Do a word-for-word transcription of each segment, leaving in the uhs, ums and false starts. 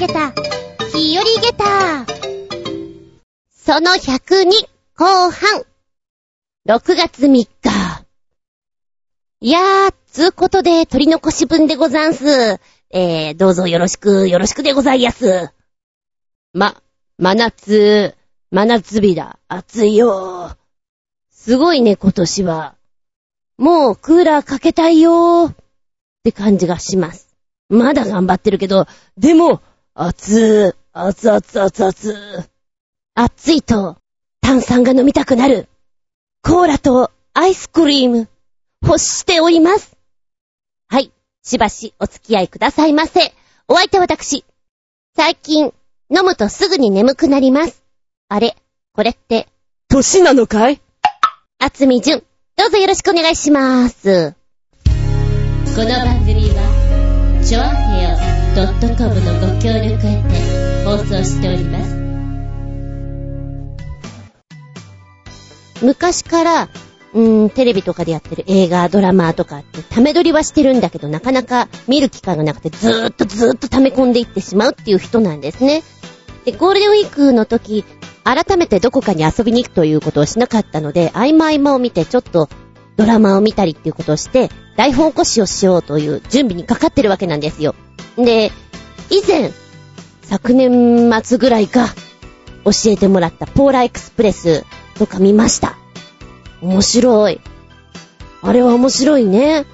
りげた、日和げた。そのひゃくにこうはん、ろくがつみっか。いやー、つうことで、取り残し分でござんす。えー、どうぞよろしく、よろしくでございやす。ま、真夏、真夏日だ。暑いよー。すごいね、今年は。もうクーラーかけたいよーって感じがします。まだ頑張ってるけど、でも、暑い、暑暑暑暑い。暑いと、炭酸が飲みたくなる。コーラとアイスクリーム、欲しております。はい、しばしお付き合いくださいませ。お相手は私。最近、飲むとすぐに眠くなります。あれ、これって、歳なのかい？厚み純、どうぞよろしくお願いします。この番組は、ちょあへよ .com のご協力を得て放送しております。昔から、うーん、テレビとかでやってる映画、ドラマとかって、ため撮りはしてるんだけど、なかなか見る機会がなくて、ずーっとずーっと溜め込んでいってしまうっていう人なんですね。で、ゴールデンウィークの時、改めてどこかに遊びに行くということをしなかったので、合間合間を見て、ちょっとドラマを見たりっていうことをして、台本起こしをしようという準備にかかってるわけなんですよ。で、以前、昨年末ぐらいか、教えてもらったポーラーエクスプレス、とか見ました。面白い。あれは面白いね。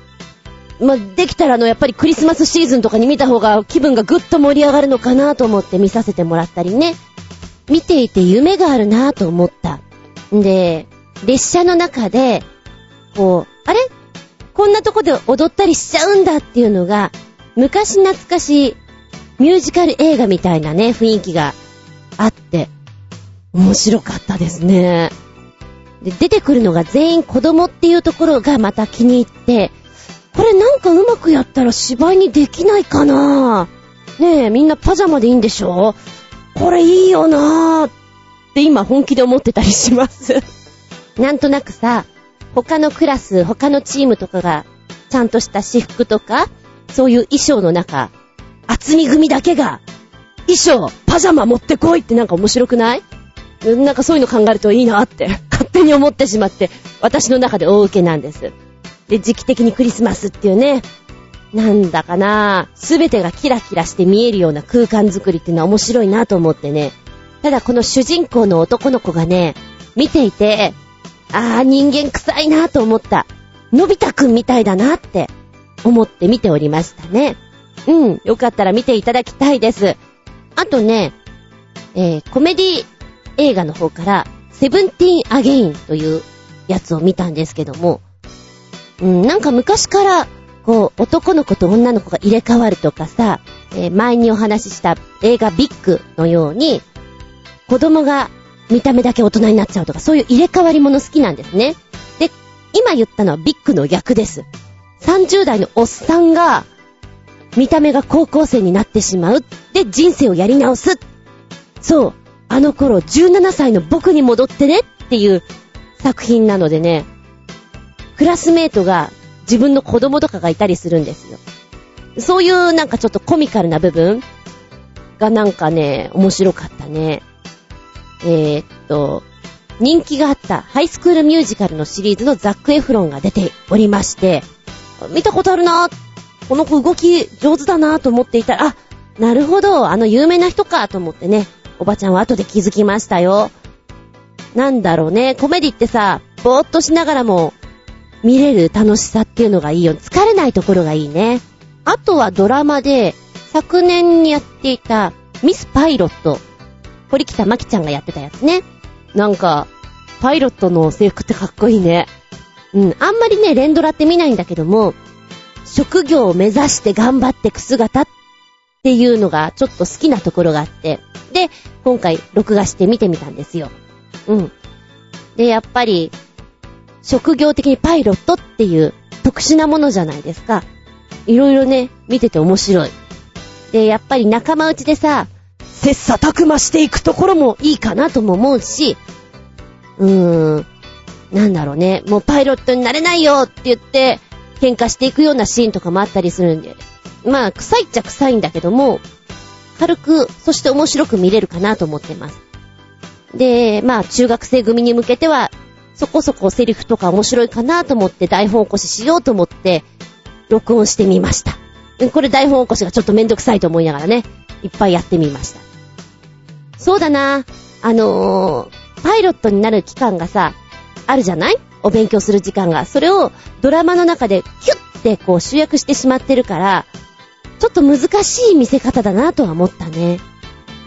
まあ、できたらあのやっぱりクリスマスシーズンとかに見た方が気分がぐっと盛り上がるのかなと思って見させてもらったりね。見ていて夢があるなと思った。んで、列車の中でこうあれこんなとこで踊ったりしちゃうんだっていうのが昔懐かしいミュージカル映画みたいなね雰囲気があって。面白かったですね。で、出てくるのが全員子供っていうところがまた気に入って、これなんかうまくやったら芝居にできないかなぁ。ねえ、みんなパジャマでいいんでしょ？これいいよなぁって今本気で思ってたりします。なんとなくさ、他のクラス、他のチームとかがちゃんとした私服とか、そういう衣装の中、厚み組だけが、衣装、パジャマ持ってこいってなんか面白くない？なんかそういうの考えるといいなって勝手に思ってしまって私の中で大受けなんです。で、時期的にクリスマスっていうね、なんだかなぁ、全てがキラキラして見えるような空間作りっていうのは面白いなと思ってね。ただこの主人公の男の子がね、見ていてあー人間臭いなと思った。のび太くんみたいだなって思って見ておりましたね。うん、よかったら見ていただきたいです。あとね、えー、コメディ映画の方からセブンティーンアゲインというやつを見たんですけども、うん、なんか昔からこう男の子と女の子が入れ替わるとかさ、えー、前にお話しした映画ビッグのように子供が見た目だけ大人になっちゃうとか、そういう入れ替わりもの好きなんですね。で、今言ったのはビッグの逆です。さんじゅうだいのおっさんが見た目が高校生になってしまう、で人生をやり直す、そう、あの頃じゅうななさいの僕に戻ってねっていう作品なのでね、クラスメートが自分の子供とかがいたりするんですよ。そういうなんかちょっとコミカルな部分がなんかね、面白かったね。えー、っと、人気があったハイスクールミュージカルのシリーズのザック・エフロンが出ておりまして、見たことあるな、この子動き上手だなと思っていたら、あ、なるほど、あの有名な人かと思ってね、おばちゃんは後で気づきましたよ。なんだろうね、コメディってさ、ぼーっとしながらも見れる楽しさっていうのがいいよ。疲れないところがいいね。あとはドラマで昨年にやっていたミスパイロット、堀北真希ちゃんがやってたやつね。なんかパイロットの制服ってかっこいいね。うん、あんまりね連ドラって見ないんだけども、職業を目指して頑張ってく姿っていうのがちょっと好きなところがあって、で今回録画して見てみたんですよ。うん。で、やっぱり職業的にパイロットっていう特殊なものじゃないですか。いろいろね見てて面白い。で、やっぱり仲間内でさ、切磋琢磨していくところもいいかなとも思うし、うーん、なんだろうね、もうパイロットになれないよって言って喧嘩していくようなシーンとかもあったりするんで、まあ臭いっちゃ臭いんだけども、軽く、そして面白く見れるかなと思ってます。で、まあ中学生組に向けてはそこそこセリフとか面白いかなと思って台本起こししようと思って録音してみました。これ台本起こしがちょっとめんどくさいと思いながらね、いっぱいやってみました。そうだな、あのー、パイロットになる期間がさ、あるじゃない？お勉強する時間が。それをドラマの中でキュッてこう集約してしまってるから、ちょっと難しい見せ方だなとは思ったね。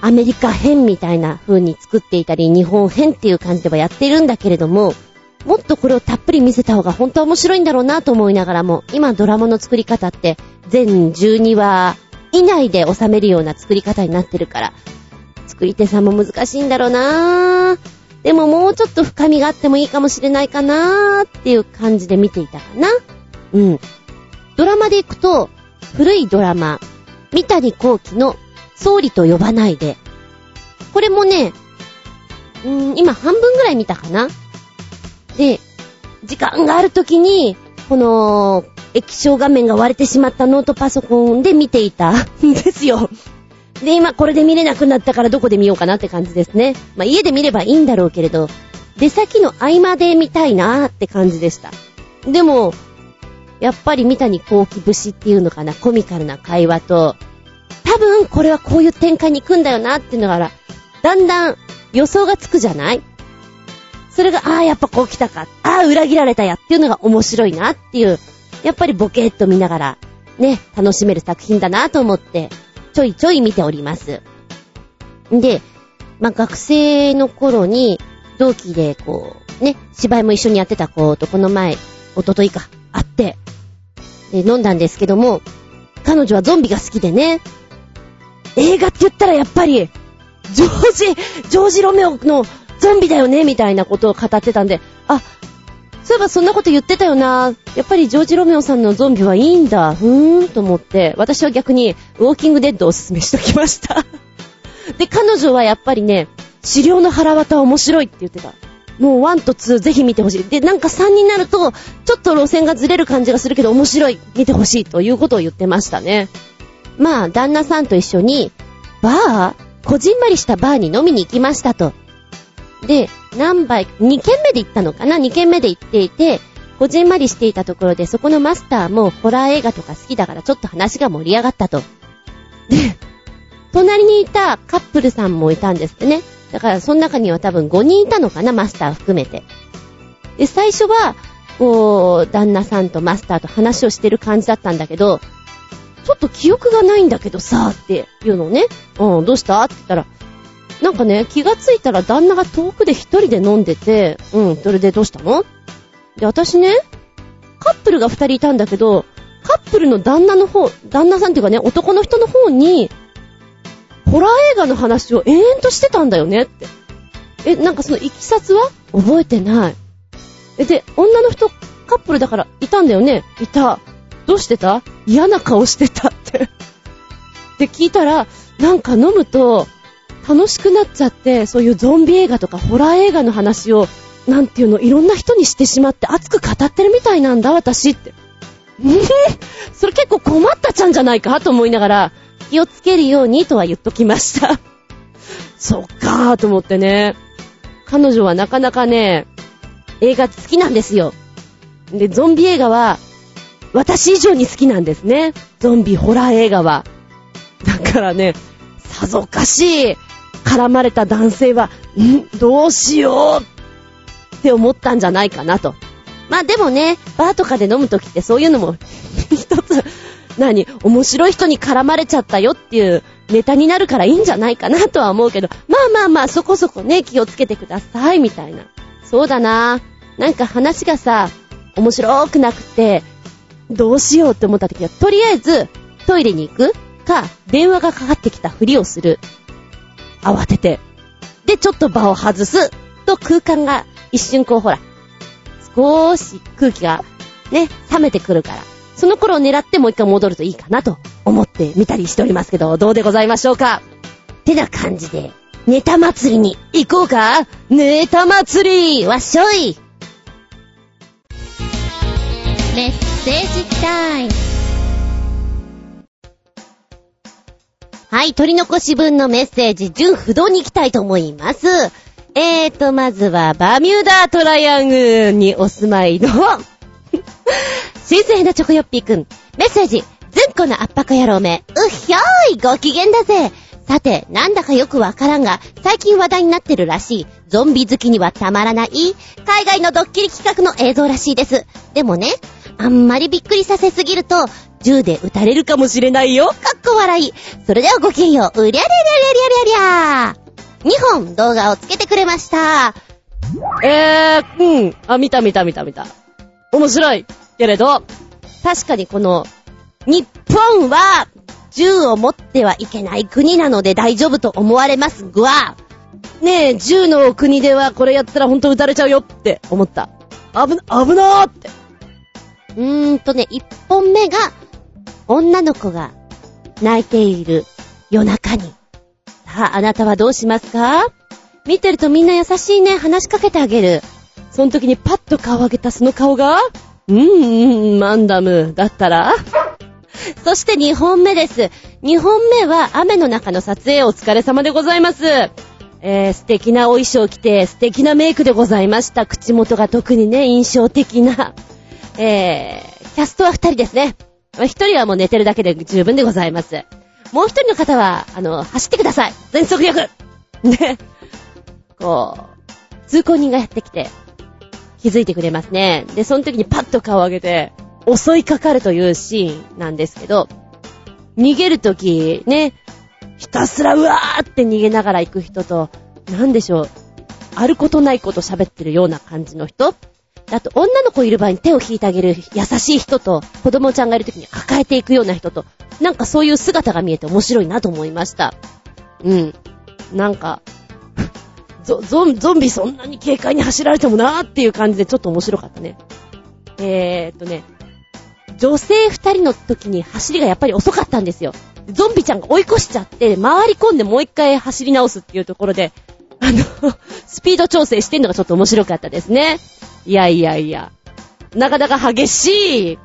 アメリカ編みたいな風に作っていたり、日本編っていう感じではやってるんだけれども、もっとこれをたっぷり見せた方が本当は面白いんだろうなと思いながらも、今ドラマの作り方って全じゅうにわ以内で収めるような作り方になってるから、作り手さんも難しいんだろうな。でももうちょっと深みがあってもいいかもしれないかなっていう感じで見ていたかな。うん。ドラマでいくと、古いドラマ、三谷幸喜の総理と呼ばないで。これもね、うーん、今半分ぐらい見たかな。で、時間があるときに、この、液晶画面が割れてしまったノートパソコンで見ていたんですよ。で、今これで見れなくなったからどこで見ようかなって感じですね。まあ家で見ればいいんだろうけれど、出先の合間で見たいなーって感じでした。でも、やっぱり三谷幸喜節っていうのかな、コミカルな会話と、多分これはこういう展開に行くんだよなっていうのがだんだん予想がつくじゃない？それがああやっぱこう来たか、ああ裏切られたやっていうのが面白いなっていう、やっぱりボケーっと見ながらね楽しめる作品だなと思ってちょいちょい見ております。で、まあ、学生の頃に同期でこうね芝居も一緒にやってた子とこの前一昨日か会ってで飲んだんですけども、彼女はゾンビが好きでね。映画って言ったらやっぱりジョージジョージロメオのゾンビだよねみたいなことを語ってたんで、あ、そういえばそんなこと言ってたよな、やっぱりジョージロメオさんのゾンビはいいんだ、ふーんと思って、私は逆にウォーキングデッドをおすすめしときましたで、彼女はやっぱりね治療の腹渡は面白いって言ってた。もうワンとツーぜひ見てほしい。で、なんかさんになるとちょっと路線がずれる感じがするけど面白い、見てほしいということを言ってましたね。まあ旦那さんと一緒にバー、こじんまりしたバーに飲みに行きましたと。で、何杯に軒目で行ったのかな、に軒目で行っていて、こじんまりしていたところでそこのマスターもホラー映画とか好きだからちょっと話が盛り上がったと。で、隣にいたカップルさんもいたんですってね。だからその中には多分ごにんいたのかな、マスター含めて。で、最初はこう旦那さんとマスターと話をしてる感じだったんだけど、ちょっと記憶がないんだけどさっていうのね、うん、どうしたって言ったら、なんかね気がついたら旦那が遠くで一人で飲んでて、うん、それでどうしたので、私ねカップルが二人いたんだけど、カップルの旦那の方、旦那さんっていうかね男の人の方にホラー映画の話を延々としてたんだよねって。え、なんかそのいきさつは覚えてない。え、で、女の人カップルだからいたんだよね。いた。どうしてた？嫌な顔してたってで、聞いたらなんか飲むと楽しくなっちゃって、そういうゾンビ映画とかホラー映画の話をなんていうのいろんな人にしてしまって熱く語ってるみたいなんだ私って。それ結構困ったちゃんじゃないかと思いながら、気をつけるようにとは言っときましたそっかーと思ってね。彼女はなかなかね映画好きなんですよ。で、ゾンビ映画は私以上に好きなんですね。ゾンビホラー映画はだからね、さぞかし絡まれた男性はんどうしようって思ったんじゃないかなと。まあでもね、バーとかで飲むときってそういうのも一つ何面白い人に絡まれちゃったよっていうネタになるからいいんじゃないかなとは思うけど、まあまあまあそこそこね気をつけてくださいみたいな。そうだな、なんか話がさ面白くなくてどうしようって思った時は、とりあえずトイレに行くか電話がかかってきたふりをする、慌ててでちょっと場を外すと、空間が一瞬こうほら少し空気がね冷めてくるから、その頃を狙ってもう一回戻るといいかなと思ってみたりしておりますけど、どうでございましょうか。てな感じでネタ祭りに行こうか。ネタ祭りわっしょい。メッセージタイム。はい、取り残し分のメッセージ、順不動に行きたいと思います。えーと、まずは、バミューダトライアングルにお住まいの、新鮮なチョコヨッピーくん。メッセージ、ずんこの圧迫野郎め、うっひょーい、ご機嫌だぜ。さて、なんだかよくわからんが、最近話題になってるらしい、ゾンビ好きにはたまらない、海外のドッキリ企画の映像らしいです。でもね、あんまりびっくりさせすぎると、銃で撃たれるかもしれないよ。かっこ笑い。それではごきげんよう。うりゃりゃりゃりゃりゃりゃ。にほん動画をつけてくれました。えー、うん。あ、見た見た見た見た。面白い。けれど、確かにこの、日本は銃を持ってはいけない国なので大丈夫と思われますが、ねえ、銃の国ではこれやったら本当撃たれちゃうよって思った。危な、危なーって。うーんとね、一本目が、女の子が泣いている夜中に。さあ、あなたはどうしますか？見てるとみんな優しいね。話しかけてあげる。その時にパッと顔を上げたその顔が、うーん、マンダムだったらそしてにほんめです。にほんめは雨の中の撮影お疲れ様でございます。えー、素敵なお衣装着て素敵なメイクでございました。口元が特にね、印象的な。えー、キャストはふたりですね。一人はもう寝てるだけで十分でございます。もう一人の方は、あの、走ってください。全速力ね。こう、通行人がやってきて、気づいてくれますね。で、その時にパッと顔を上げて、襲いかかるというシーンなんですけど、逃げる時、ね、ひたすらうわーって逃げながら行く人と、なんでしょう、あることないこと喋ってるような感じの人、あと、女の子いる場合に手を引いてあげる優しい人と、子供ちゃんがいる時に抱えていくような人と、なんかそういう姿が見えて面白いなと思いました。うん。なんか、ゾ、ゾン、ゾンビそんなに軽快に走られてもなーっていう感じでちょっと面白かったね。えーっとね、女性二人の時に走りがやっぱり遅かったんですよ。ゾンビちゃんが追い越しちゃって、回り込んでもう一回走り直すっていうところで、あの、スピード調整してんのがちょっと面白かったですね。いやいやいや、なかなか激しい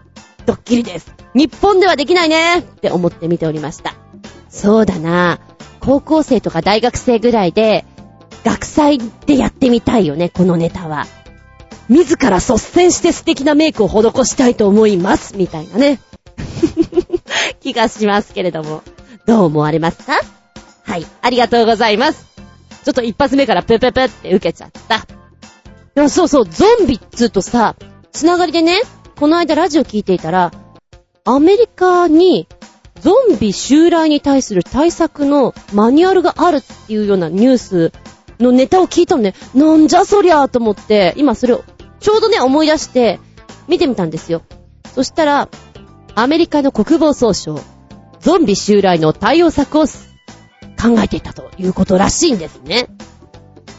ドッキリです。日本ではできないねって思って見ておりました。そうだな、高校生とか大学生ぐらいで学祭でやってみたいよね。このネタは自ら率先して素敵なメイクを施したいと思いますみたいなね気がしますけれども、どう思われますか？はい、ありがとうございます。ちょっと一発目からプププって受けちゃった。いや、そうそう、ゾンビっつうとさ、つながりでね、この間ラジオ聞いていたら、アメリカにゾンビ襲来に対する対策のマニュアルがあるっていうようなニュースのネタを聞いたのね。なんじゃそりゃーと思って、今それをちょうどね、思い出して見てみたんですよ。そしたら、アメリカの国防総省、ゾンビ襲来の対応策を考えていたということらしいんですね。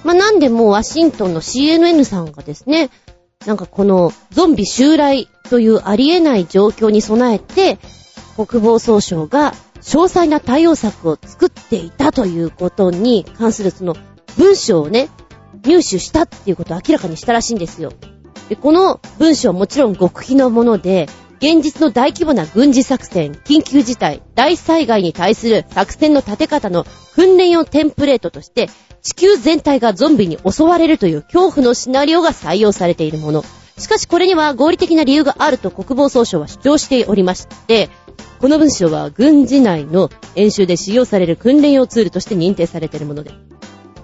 まあ、なんでもワシントンの シーエヌエヌ さんがですね、なんかこのゾンビ襲来というありえない状況に備えて、国防総省が詳細な対応策を作っていたということに関するその文章をね、入手したっていうことを明らかにしたらしいんですよ。で、この文章はもちろん極秘のもので、現実の大規模な軍事作戦、緊急事態、大災害に対する作戦の立て方の訓練用テンプレートとして、地球全体がゾンビに襲われるという恐怖のシナリオが採用されているもの。しかしこれには合理的な理由があると国防総省は主張しておりまして、この文章は軍事内の演習で使用される訓練用ツールとして認定されているもので、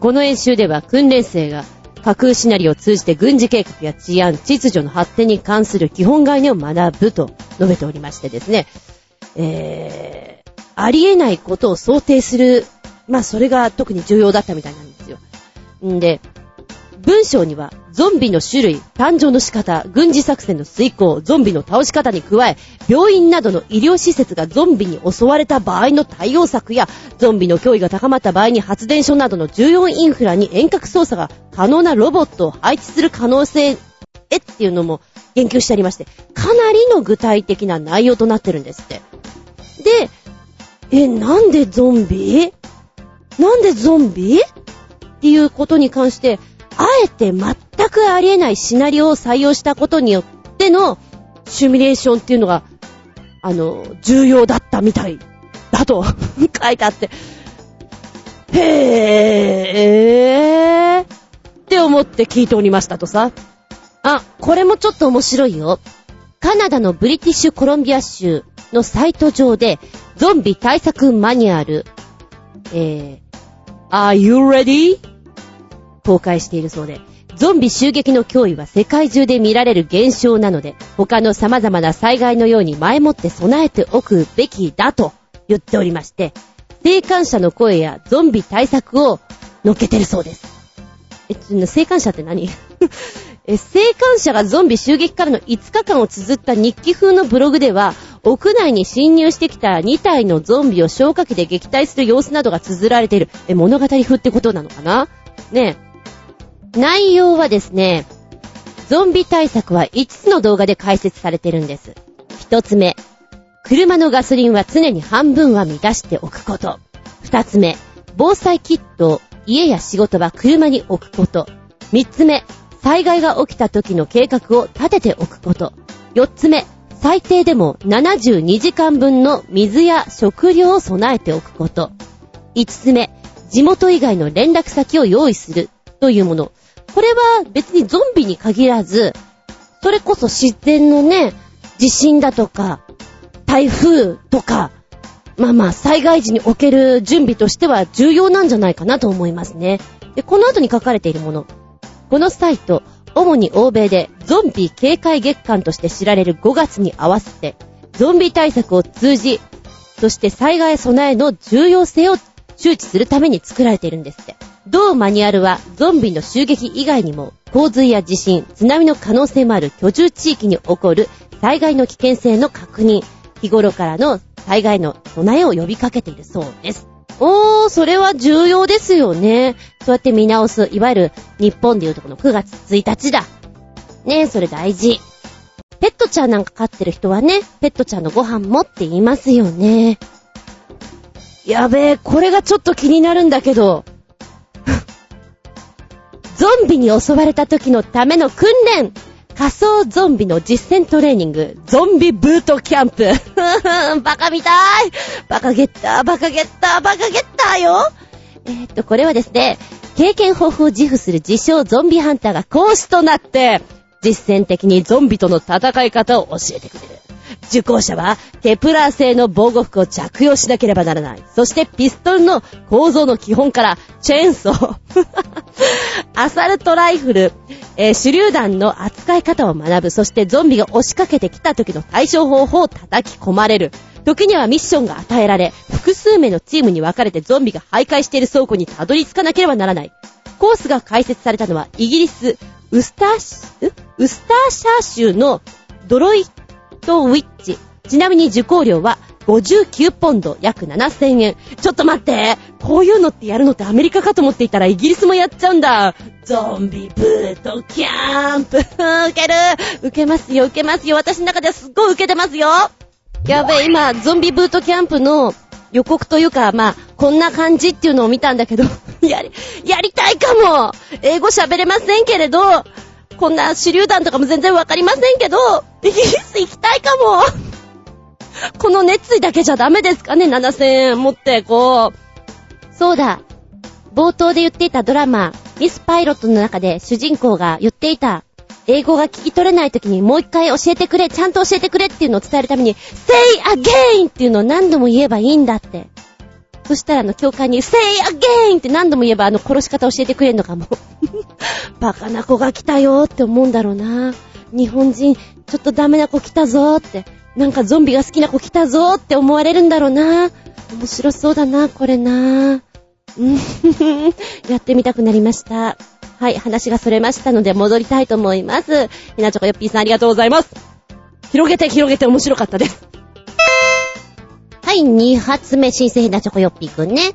この演習では訓練生が架空シナリオを通じて軍事計画や治安、秩序の発展に関する基本概念を学ぶと述べておりましてですね、えー、ありえないことを想定する、まあそれが特に重要だったみたいなんですよ。んで、文章にはゾンビの種類、誕生の仕方、軍事作戦の遂行、ゾンビの倒し方に加え、病院などの医療施設がゾンビに襲われた場合の対応策や、ゾンビの脅威が高まった場合に発電所などの重要インフラに遠隔操作が可能なロボットを配置する可能性へっていうのも言及してありまして、かなりの具体的な内容となってるんですって。で、え、なんでゾンビ？なんでゾンビ？っていうことに関して、あえて全くありえないシナリオを採用したことによってのシミュレーションっていうのが、あの、重要だったみたいだだと書いてあって、へーって思って聞いておりましたとさ。あ、これもちょっと面白いよ。カナダのブリティッシュコロンビア州のサイト上でゾンビ対策マニュアル、えー、Are you ready? 公開しているそうで、ゾンビ襲撃の脅威は世界中で見られる現象なので、他の様々な災害のように前もって備えておくべきだと言っておりまして、生還者の声やゾンビ対策を乗っけてるそうです。え、生還者って何？え、生還者がゾンビ襲撃からのいつかかんを綴った日記風のブログでは、屋内に侵入してきたにたいのゾンビを消火器で撃退する様子などが綴られている。え、物語風ってことなのかな？ねえ。内容はですね、ゾンビ対策はいつつの動画で解説されてるんです。ひとつめ、車のガソリンは常に半分は満たしておくこと。二つ目、防災キットを家や仕事場、車に置くこと。三つ目、災害が起きた時の計画を立てておくこと。四つ目、最低でもななじゅうにじかんぶんの水や食料を備えておくこと。五つ目、地元以外の連絡先を用意するというもの。これは別にゾンビに限らず、それこそ自然のね、地震だとか、台風とか、まあまあ災害時における準備としては重要なんじゃないかなと思いますね。で、この後に書かれているもの。このサイト、主に欧米でゾンビ警戒月間として知られるごがつに合わせて、ゾンビ対策を通じ、そして災害備えの重要性を周知するために作られているんですって。同マニュアルはゾンビの襲撃以外にも、洪水や地震、津波の可能性もある居住地域に起こる災害の危険性の確認、日頃からの災害の備えを呼びかけているそうです。おー、それは重要ですよね。そうやって見直す、いわゆる日本でいうとこのくがつついたちだ。ねえ、それ大事。ペットちゃんなんか飼ってる人はね、ペットちゃんのご飯もって言いますよね。やべえ、これがちょっと気になるんだけど。ゾンビに襲われた時のための訓練。仮想ゾンビの実践トレーニング、ゾンビブートキャンプ。バカみたい。バカゲッター、バカゲッター、バカゲッターよ。えー、っと、これはですね、経験豊富を自負する自称ゾンビハンターが講師となって、実践的にゾンビとの戦い方を教えてくれる。受講者は、ケプラー製の防護服を着用しなければならない。そして、ピストルの構造の基本から、チェーンソー、アサルトライフル、えー、手榴弾の扱い方を学ぶ。そして、ゾンビが押しかけてきた時の対処方法を叩き込まれる。時にはミッションが与えられ、複数名のチームに分かれてゾンビが徘徊している倉庫にたどり着かなければならない。コースが開設されたのは、イギリス、ウスターシュ、ウスターシャー州のドロイとウィッチ。ちなみに受講料はごじゅうきゅうポンド、約ななせんえん。ちょっと待って、こういうのってやるのってアメリカかと思っていたらイギリスもやっちゃうんだ。ゾンビブートキャンプ。ウケる。ウケますよ、ウケますよ。私の中ではすっごいウケてますよ。やべえ、今ゾンビブートキャンプの予告というか、まあこんな感じっていうのを見たんだけど、やりやりたいかも。英語喋れませんけれど、こんな手榴弾とかも全然わかりませんけど、イギリス行きたいかも。この熱意だけじゃダメですかね、ななせんえん持ってこう。そうだ、冒頭で言っていたドラマ、ミスパイロットの中で主人公が言っていた、英語が聞き取れない時にもう一回教えてくれ、ちゃんと教えてくれっていうのを伝えるために Say again っていうのを何度も言えばいいんだって。そしたらあの教官に Say again って何度も言えば、あの殺し方教えてくれるのかも。バカな子が来たよって思うんだろうな。日本人ちょっとダメな子来たぞって、なんかゾンビが好きな子来たぞって思われるんだろうな。面白そうだな、これな。やってみたくなりました。はい、話がそれましたので戻りたいと思います。ひなちょこよっぴーさん、ありがとうございます。広げて広げて、面白かったです。はい、にはつめ、新生ひなちょこよっぴーくんね。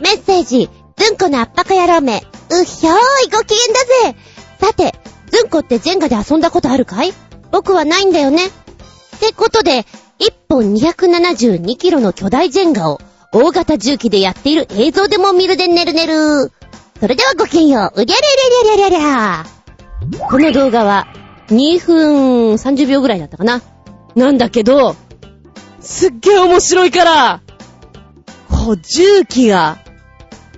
メッセージ、ずんこのあっぱか野郎め、うひょーい、ご機嫌だぜ。さて、ずんこってジェンガで遊んだことあるかい？僕はないんだよね。ってことで、いっぽんにひゃくななじゅうにキロの巨大ジェンガを大型重機でやっている映像でも見るでねるねる。それではごきげんよう。うりゃりゃりゃりゃりゃりゃ。この動画はにふんさんじゅうびょうぐらいだったかな。なんだけど、すっげー面白いから、こう重機が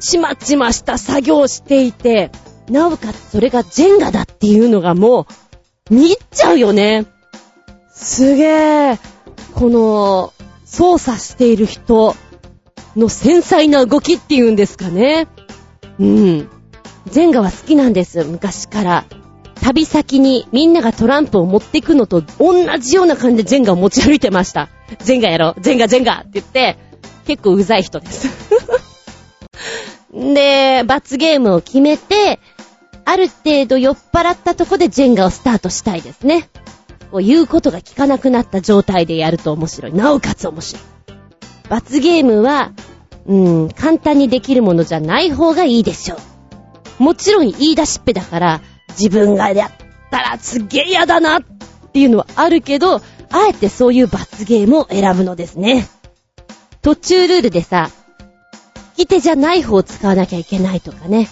ちまちました作業していて、なおかつそれがジェンガだっていうのがもう見入っちゃうよね。すげー、この操作している人の繊細な動きっていうんですかね。うん。ジェンガは好きなんです、昔から。旅先にみんながトランプを持っていくのと同じような感じでジェンガを持ち歩いてました。ジェンガやろ、ジェンガジェンガって言って、結構うざい人です。で、罰ゲームを決めて、ある程度酔っ払ったとこでジェンガをスタートしたいですね。こう言うことが聞かなくなった状態でやると面白い。なおかつ面白い。罰ゲームは、うん、簡単にできるものじゃない方がいいでしょう。もちろん言い出しっぺだから、自分がやったらすげえ嫌だなっていうのはあるけど、あえてそういう罰ゲームを選ぶのですね。途中ルールでさ、利き手じゃない方を使わなきゃいけないとかね、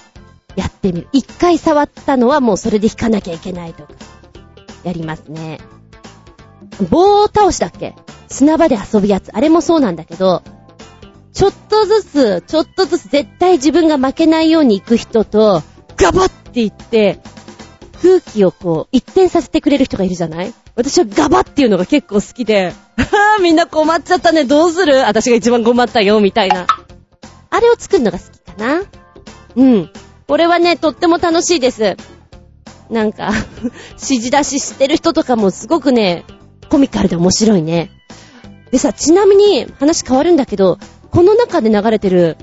やってみる。一回触ったのはもうそれで引かなきゃいけないとか、やりますね。棒を倒しだっけ？砂場で遊ぶやつ。あれもそうなんだけど、ちょっとずつ、ちょっとずつ絶対自分が負けないように行く人と、ガバッっていって、空気をこう、一転させてくれる人がいるじゃない？私はガバッっていうのが結構好きで、はぁ、みんな困っちゃったね、どうする？私が一番困ったよ、みたいな。あれを作るのが好きかな。うん。これはね、とっても楽しいです。なんか、指示出ししてる人とかもすごくね、コミカルで面白いね。でさ、ちなみに話変わるんだけど、この中で流れてる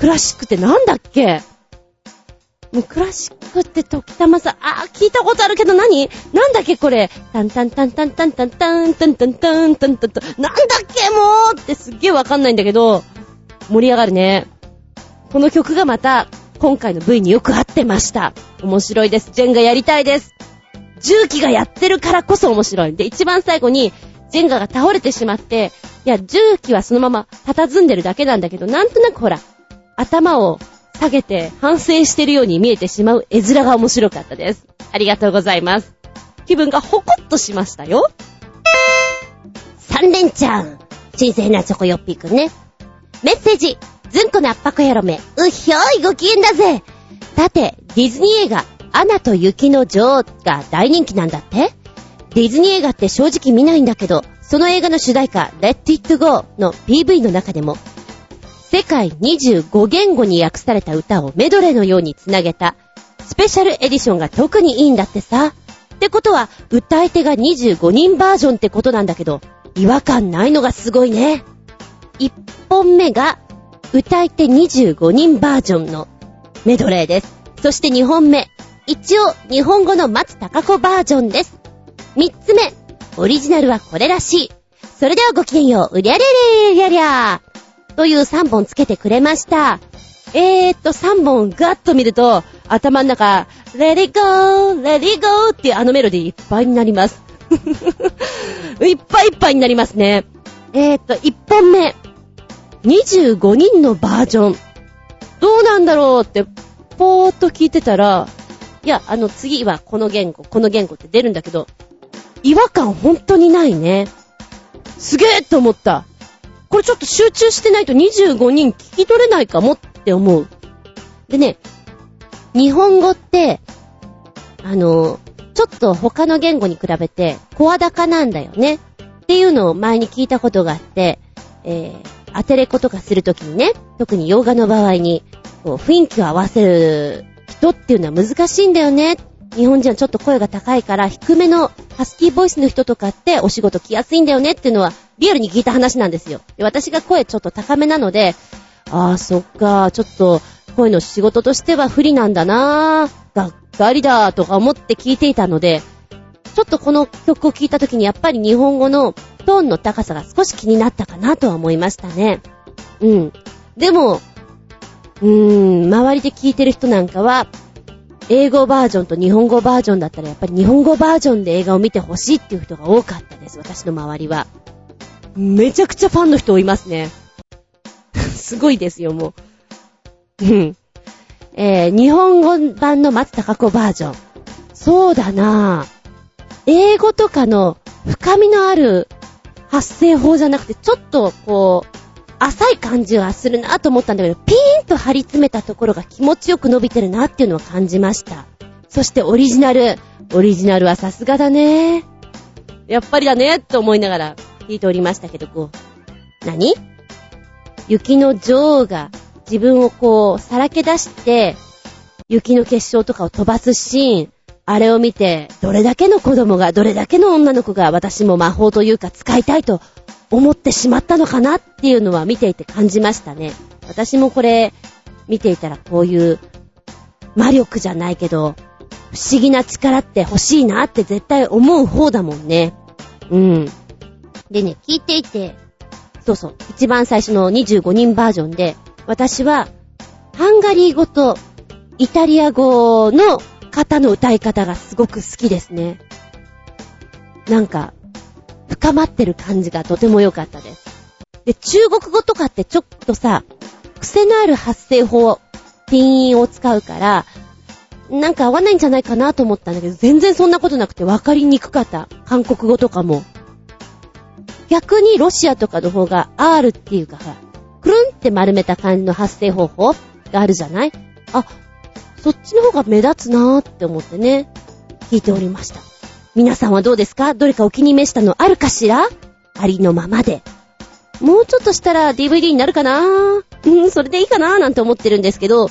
クラシックってなんだっけ？もうクラシックって時たまさん、あー聞いたことあるけど何？なんだっけこれ？タンタンタンタンタンタンタンタンタンタンタンタンタンなんだっけもうってすっげーわかんないんだけど、盛り上がるね。この曲がまた今回の ブイ によく合ってました。面白いです。ジェンガやりたいです。重機がやってるからこそ面白い。で、一番最後にジェンガが倒れてしまって、いや、重機はそのまま佇んでるだけなんだけど、なんとなくほら、頭を下げて反省してるように見えてしまう絵面が面白かったです。ありがとうございます。気分がほこっとしましたよ。三連ちゃん。新鮮なチョコヨッピーくんね。メッセージ、ずんこの圧迫やろめ、うひょーいご機嫌だぜ。さて、ディズニー映画、アナと雪の女王が大人気なんだって。ディズニー映画って正直見ないんだけど、その映画の主題歌、Let It Go の ピーブイ の中でも、世界にじゅうご言語に訳された歌をメドレーのようにつなげた、スペシャルエディションが特にいいんだってさ。ってことは、歌い手がにじゅうごにんバージョンってことなんだけど、違和感ないのがすごいね。いっぽんめが歌い手にじゅうごにんバージョンのメドレーです。そしてにほんめ、一応日本語の松たか子バージョンです。みっつめ、オリジナルはこれらしい。それではごきげんよう、うりゃりゃりゃりゃりゃというさんぼんつけてくれました。えーっとさんぼんガッと見ると頭の中 Let it go Let it go っていうあのメロディーいっぱいになりますいっぱいいっぱいになりますね。えーっといっぽんめ、にじゅうごにんのバージョンどうなんだろうってぽーっと聞いてたら、いや、あの次はこの言語この言語って出るんだけど、違和感本当にないね。すげーと思った。これちょっと集中してないとにじゅうごにん聞き取れないかもって思う。でね、日本語ってあのちょっと他の言語に比べて声高なんだよねっていうのを前に聞いたことがあって、えーアテレコとかするときにね、特に洋画の場合にこう雰囲気を合わせる人っていうのは難しいんだよね。日本人はちょっと声が高いから低めのハスキーボイスの人とかってお仕事来やすいんだよねっていうのはリアルに聞いた話なんですよ。で、私が声ちょっと高めなので、あーそっか、ちょっと声の仕事としては不利なんだなー、がっかりだーとか思って聞いていたので、ちょっとこの曲を聴いたときにやっぱり日本語のトーンの高さが少し気になったかなとは思いましたね。うん。でも、うーん、周りで聞いてる人なんかは、英語バージョンと日本語バージョンだったらやっぱり日本語バージョンで映画を見てほしいっていう人が多かったです。私の周りは。めちゃくちゃファンの人いますね。すごいですよ、もう。うん。えー、日本語版の松たか子バージョン。そうだなぁ。英語とかの深みのある発声法じゃなくて、ちょっとこ浅い感じはするなと思ったんだけど、ピーンと張り詰めたところが気持ちよく伸びてるなっていうのを感じました。そしてオリジナルオリジナルはさすがだね、やっぱりだねと思いながら聞いておりましたけど、こう何雪の女王が自分をこうさらけ出して雪の結晶とかを飛ばすシーン、あれを見てどれだけの子供がどれだけの女の子が私も魔法というか使いたいと思ってしまったのかなっていうのは見ていて感じましたね。私もこれ見ていたらこういう魔力じゃないけど不思議な力って欲しいなって絶対思う方だもんね。うん。でね、聞いていて、そうそう、一番最初のにじゅうごにんバージョンで私はハンガリー語とイタリア語の方の歌い方がすごく好きですね。なんか深まってる感じがとても良かったです。で、中国語とかってちょっとさ、癖のある発声法、ピンインを使うからなんか合わないんじゃないかなと思ったんだけど、全然そんなことなくて分かりにくかった。韓国語とかも逆にロシアとかの方が R っていうかクルンって丸めた感じの発声方法があるじゃない。あ、そっちの方が目立つなーって思ってね、聞いておりました。皆さんはどうですか？どれかお気に召したのあるかしら？ありのままでもうちょっとしたら ディーブイディー になるかなー、うん、それでいいかなーなんて思ってるんですけど、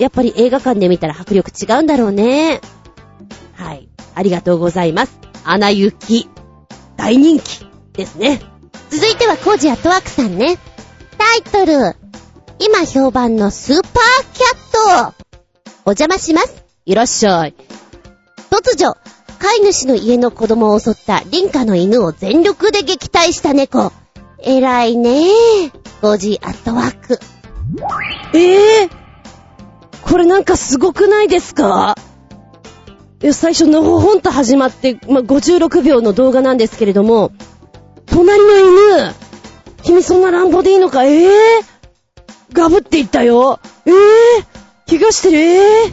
やっぱり映画館で見たら迫力違うんだろうね。はい、ありがとうございます。アナ雪大人気ですね。続いてはコージアトワークさんね。タイトル、今評判のスーパーキャット、お邪魔します。いらっしゃい。突如、飼い主の家の子供を襲った林家の犬を全力で撃退した猫。えらいねえ。ごじアットワーク。ええー、これなんかすごくないですか？いや、最初のほほんと始まって、まあ、ごじゅうろくびょうの動画なんですけれども、隣の犬、君そんな乱暴でいいのか？ええー、ガブっていったよ。ええー、怪我してる。え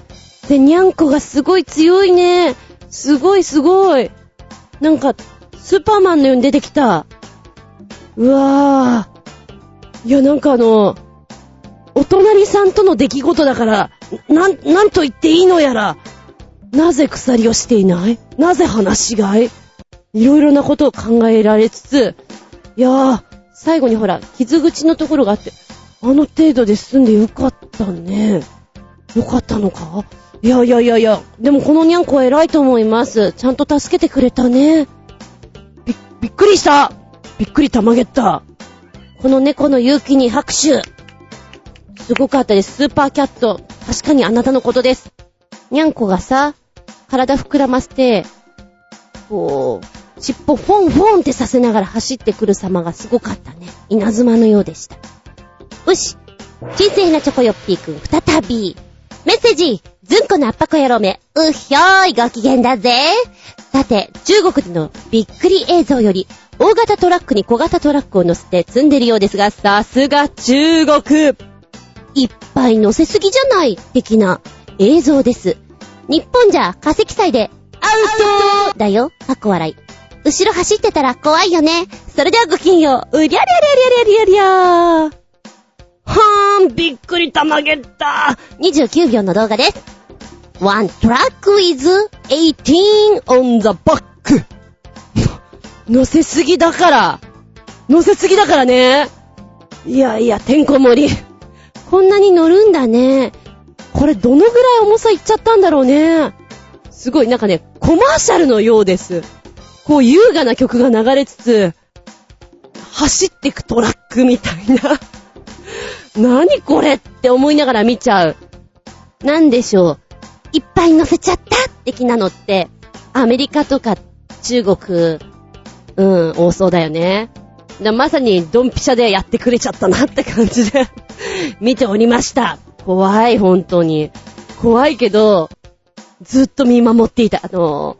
ー、で、にゃんこがすごい強いね。すごいすごい。なんか、スーパーマンのように出てきた。うわー。いや、なんかあの、お隣さんとの出来事だから、なん、なんと言っていいのやら。なぜ鎖をしていない？なぜ話しがい？いろいろなことを考えられつつ、いやー、最後にほら、傷口のところがあって、あの程度で済んでよかったね。よかったのか？いやいやいやいや、でもこのにゃんこは偉いと思います。ちゃんと助けてくれたね。び、びっくりした。びっくりたまげった。この猫の勇気に拍手。すごかったです。スーパーキャット。確かにあなたのことです。にゃんこがさ、体膨らませて、こう、尻尾フォンフォンってさせながら走ってくる様がすごかったね。稲妻のようでした。よし。人生なチョコヨッピーくん、再び。メッセージ、ずんこのあっぱこ野郎め、うひょーい、ご機嫌だぜ。さて、中国でのびっくり映像より、大型トラックに小型トラックを乗せて積んでるようですが、さすが中国。いっぱい乗せすぎじゃない、的な映像です。日本じゃ化石祭で、アウトだよ、かっこ笑い。後ろ走ってたら怖いよね。それではごきげんよう、うりゃりゃりゃりゃりゃりゃりゃ。はーん、びっくりたまげった。にじゅうきゅうびょうの動画です。 One truck with じゅうはち on the back 乗せすぎだから乗せすぎだからね。いやいや、てんこ盛り。こんなに乗るんだね。これどのぐらい重さいっちゃったんだろうね。すごい、なんかね、コマーシャルのようです。こう優雅な曲が流れつつ走ってくトラックみたいな何これって思いながら見ちゃう。なんでしょう、いっぱい乗せちゃった的なのってアメリカとか中国、うん、多そうだよね。だ、まさにドンピシャでやってくれちゃったなって感じで見ておりました。怖い、本当に怖いけどずっと見守っていた。あの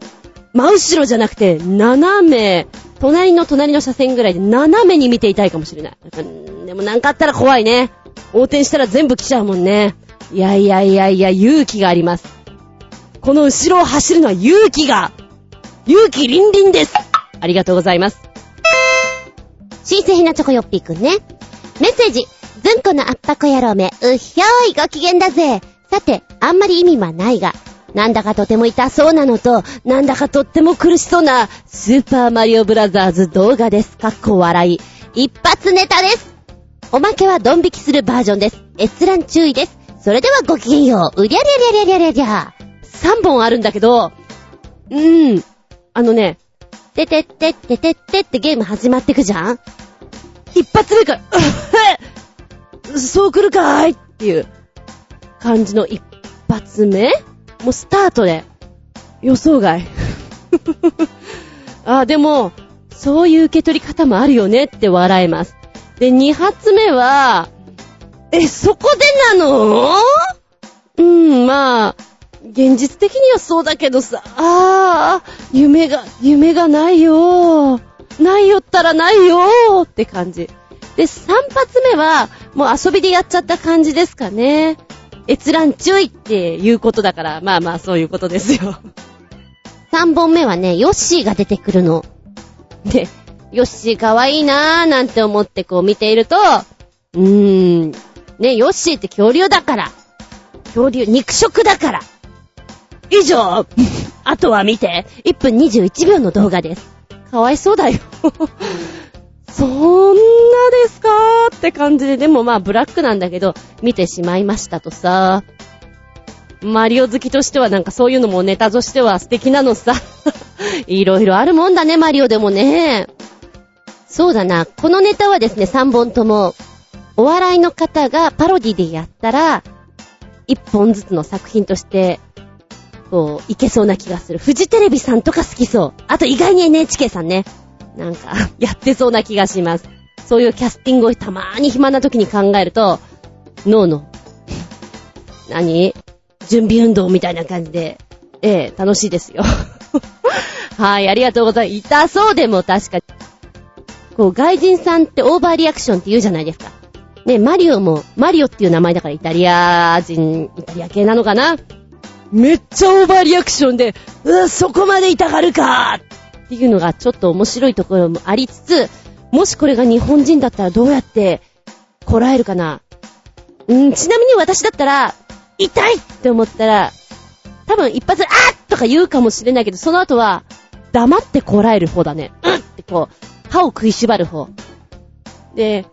真後ろじゃなくて斜め、隣の隣の車線ぐらいで斜めに見ていたいかもしれない。でもなんかあったら怖いね。横転したら全部来ちゃうもんね。いやいやいやいや、勇気があります。この後ろを走るのは勇気が、勇気りんりんです。ありがとうございます。新鮮なチョコヨッピーくんね。メッセージ、ずんこのあっぱこ野郎め、うっひょーい、ご機嫌だぜ。さて、あんまり意味はないが、なんだかとても痛そうなのと、なんだかとっても苦しそうな、スーパーマリオブラザーズ動画です。かっこ笑い。一発ネタです。おまけはドン引きするバージョンです。閲覧注意です。それではごきげんよう。うりゃりゃりゃりゃりゃりゃ。さんぼんあるんだけど、うーん。あのね、ててってててってってゲーム始まってくじゃん？一発目から、うっそう来るかーいっていう感じの一発目？もうスタートで予想外あ、でもそういう受け取り方もあるよねって笑えます。で、に発目はえ、そこでなの？うん、まあ現実的にはそうだけどさあ、夢が夢がないよないよったらないよって感じで、さん発目はもう遊びでやっちゃった感じですかね。閲覧注意っていうことだから、まあまあそういうことですよさんぼんめはね、ヨッシーが出てくるので、ヨッシーかわいいなーなんて思ってこう見ていると、うーんね、ヨッシーって恐竜だから、恐竜肉食だから以上あとは見て、いっぷんにじゅういちびょうの動画です。かわいそうだよそんなですかーって感じで、でもまあブラックなんだけど見てしまいましたとさ、マリオ好きとしてはなんかそういうのもネタとしては素敵なのさいろいろあるもんだね、マリオでもね。そうだな、このネタはですね、さんぼんともお笑いの方がパロディでやったらいっぽんずつの作品としてこういけそうな気がする。フジテレビさんとか好きそう。あと意外に エヌエイチケー さんね、なんかやってそうな気がします。そういうキャスティングをたまーに暇な時に考えると、脳の何準備運動みたいな感じで、ええ、楽しいですよはい、ありがとうございます。痛そうでも確かこう外人さんってオーバーリアクションって言うじゃないですかね。マリオもマリオっていう名前だから、イタリア人、イタリア系なのかな。めっちゃオーバーリアクションで、うーそこまで痛がるかーっていうのがちょっと面白いところもありつつ、もしこれが日本人だったらどうやってこらえるかな。うん、ちなみに私だったら痛いって思ったら多分一発あーとか言うかもしれないけど、その後は黙ってこらえる方だね。うんってこう歯を食いしばる方で、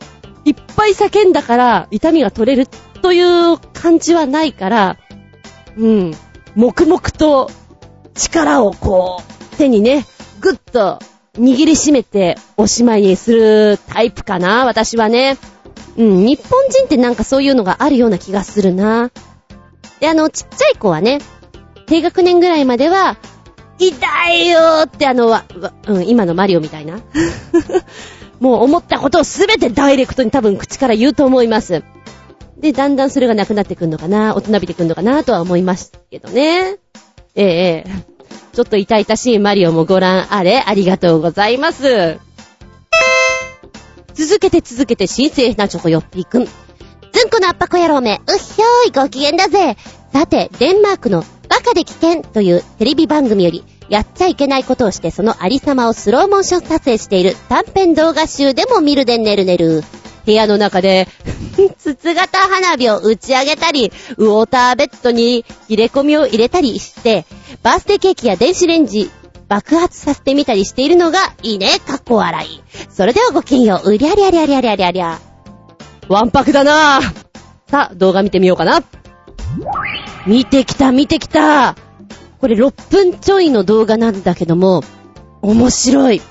いっぱい叫んだから痛みが取れるという感じはないから、うん、黙々と力をこう手にねぐっと握りしめておしまいにするタイプかな、私はね。うん、日本人ってなんかそういうのがあるような気がするな。で、あの、ちっちゃい子はね、低学年ぐらいまでは、痛いよーってあの、わ、わ、うん、今のマリオみたいな。もう思ったことをすべてダイレクトに多分口から言うと思います。で、だんだんそれがなくなってくるのかな、大人びてくるのかなとは思いますけどね。ええー。ちょっと痛々しいマリオもご覧あれ。ありがとうございます。続けて続けて、新鮮なチョコヨッピーくん、ずんこのあっぱこ野郎め、うっひょーい、ご機嫌だぜ。さて、デンマークのバカで危険というテレビ番組より、やっちゃいけないことをしてそのありさまをスローモーション撮影している短編動画集でも見るでねるねる。部屋の中で筒型花火を打ち上げたり、ウォーターベッドに切れ込みを入れたりして、バースデーケーキや電子レンジ爆発させてみたりしているのがいいね、かっこ笑い。それではごきげんよう、うりゃりゃりゃりゃりゃりゃりゃ。わんぱくだな。さあ、動画見てみようかな。見てきた見てきた。これろっぷんちょいの動画なんだけども面白い。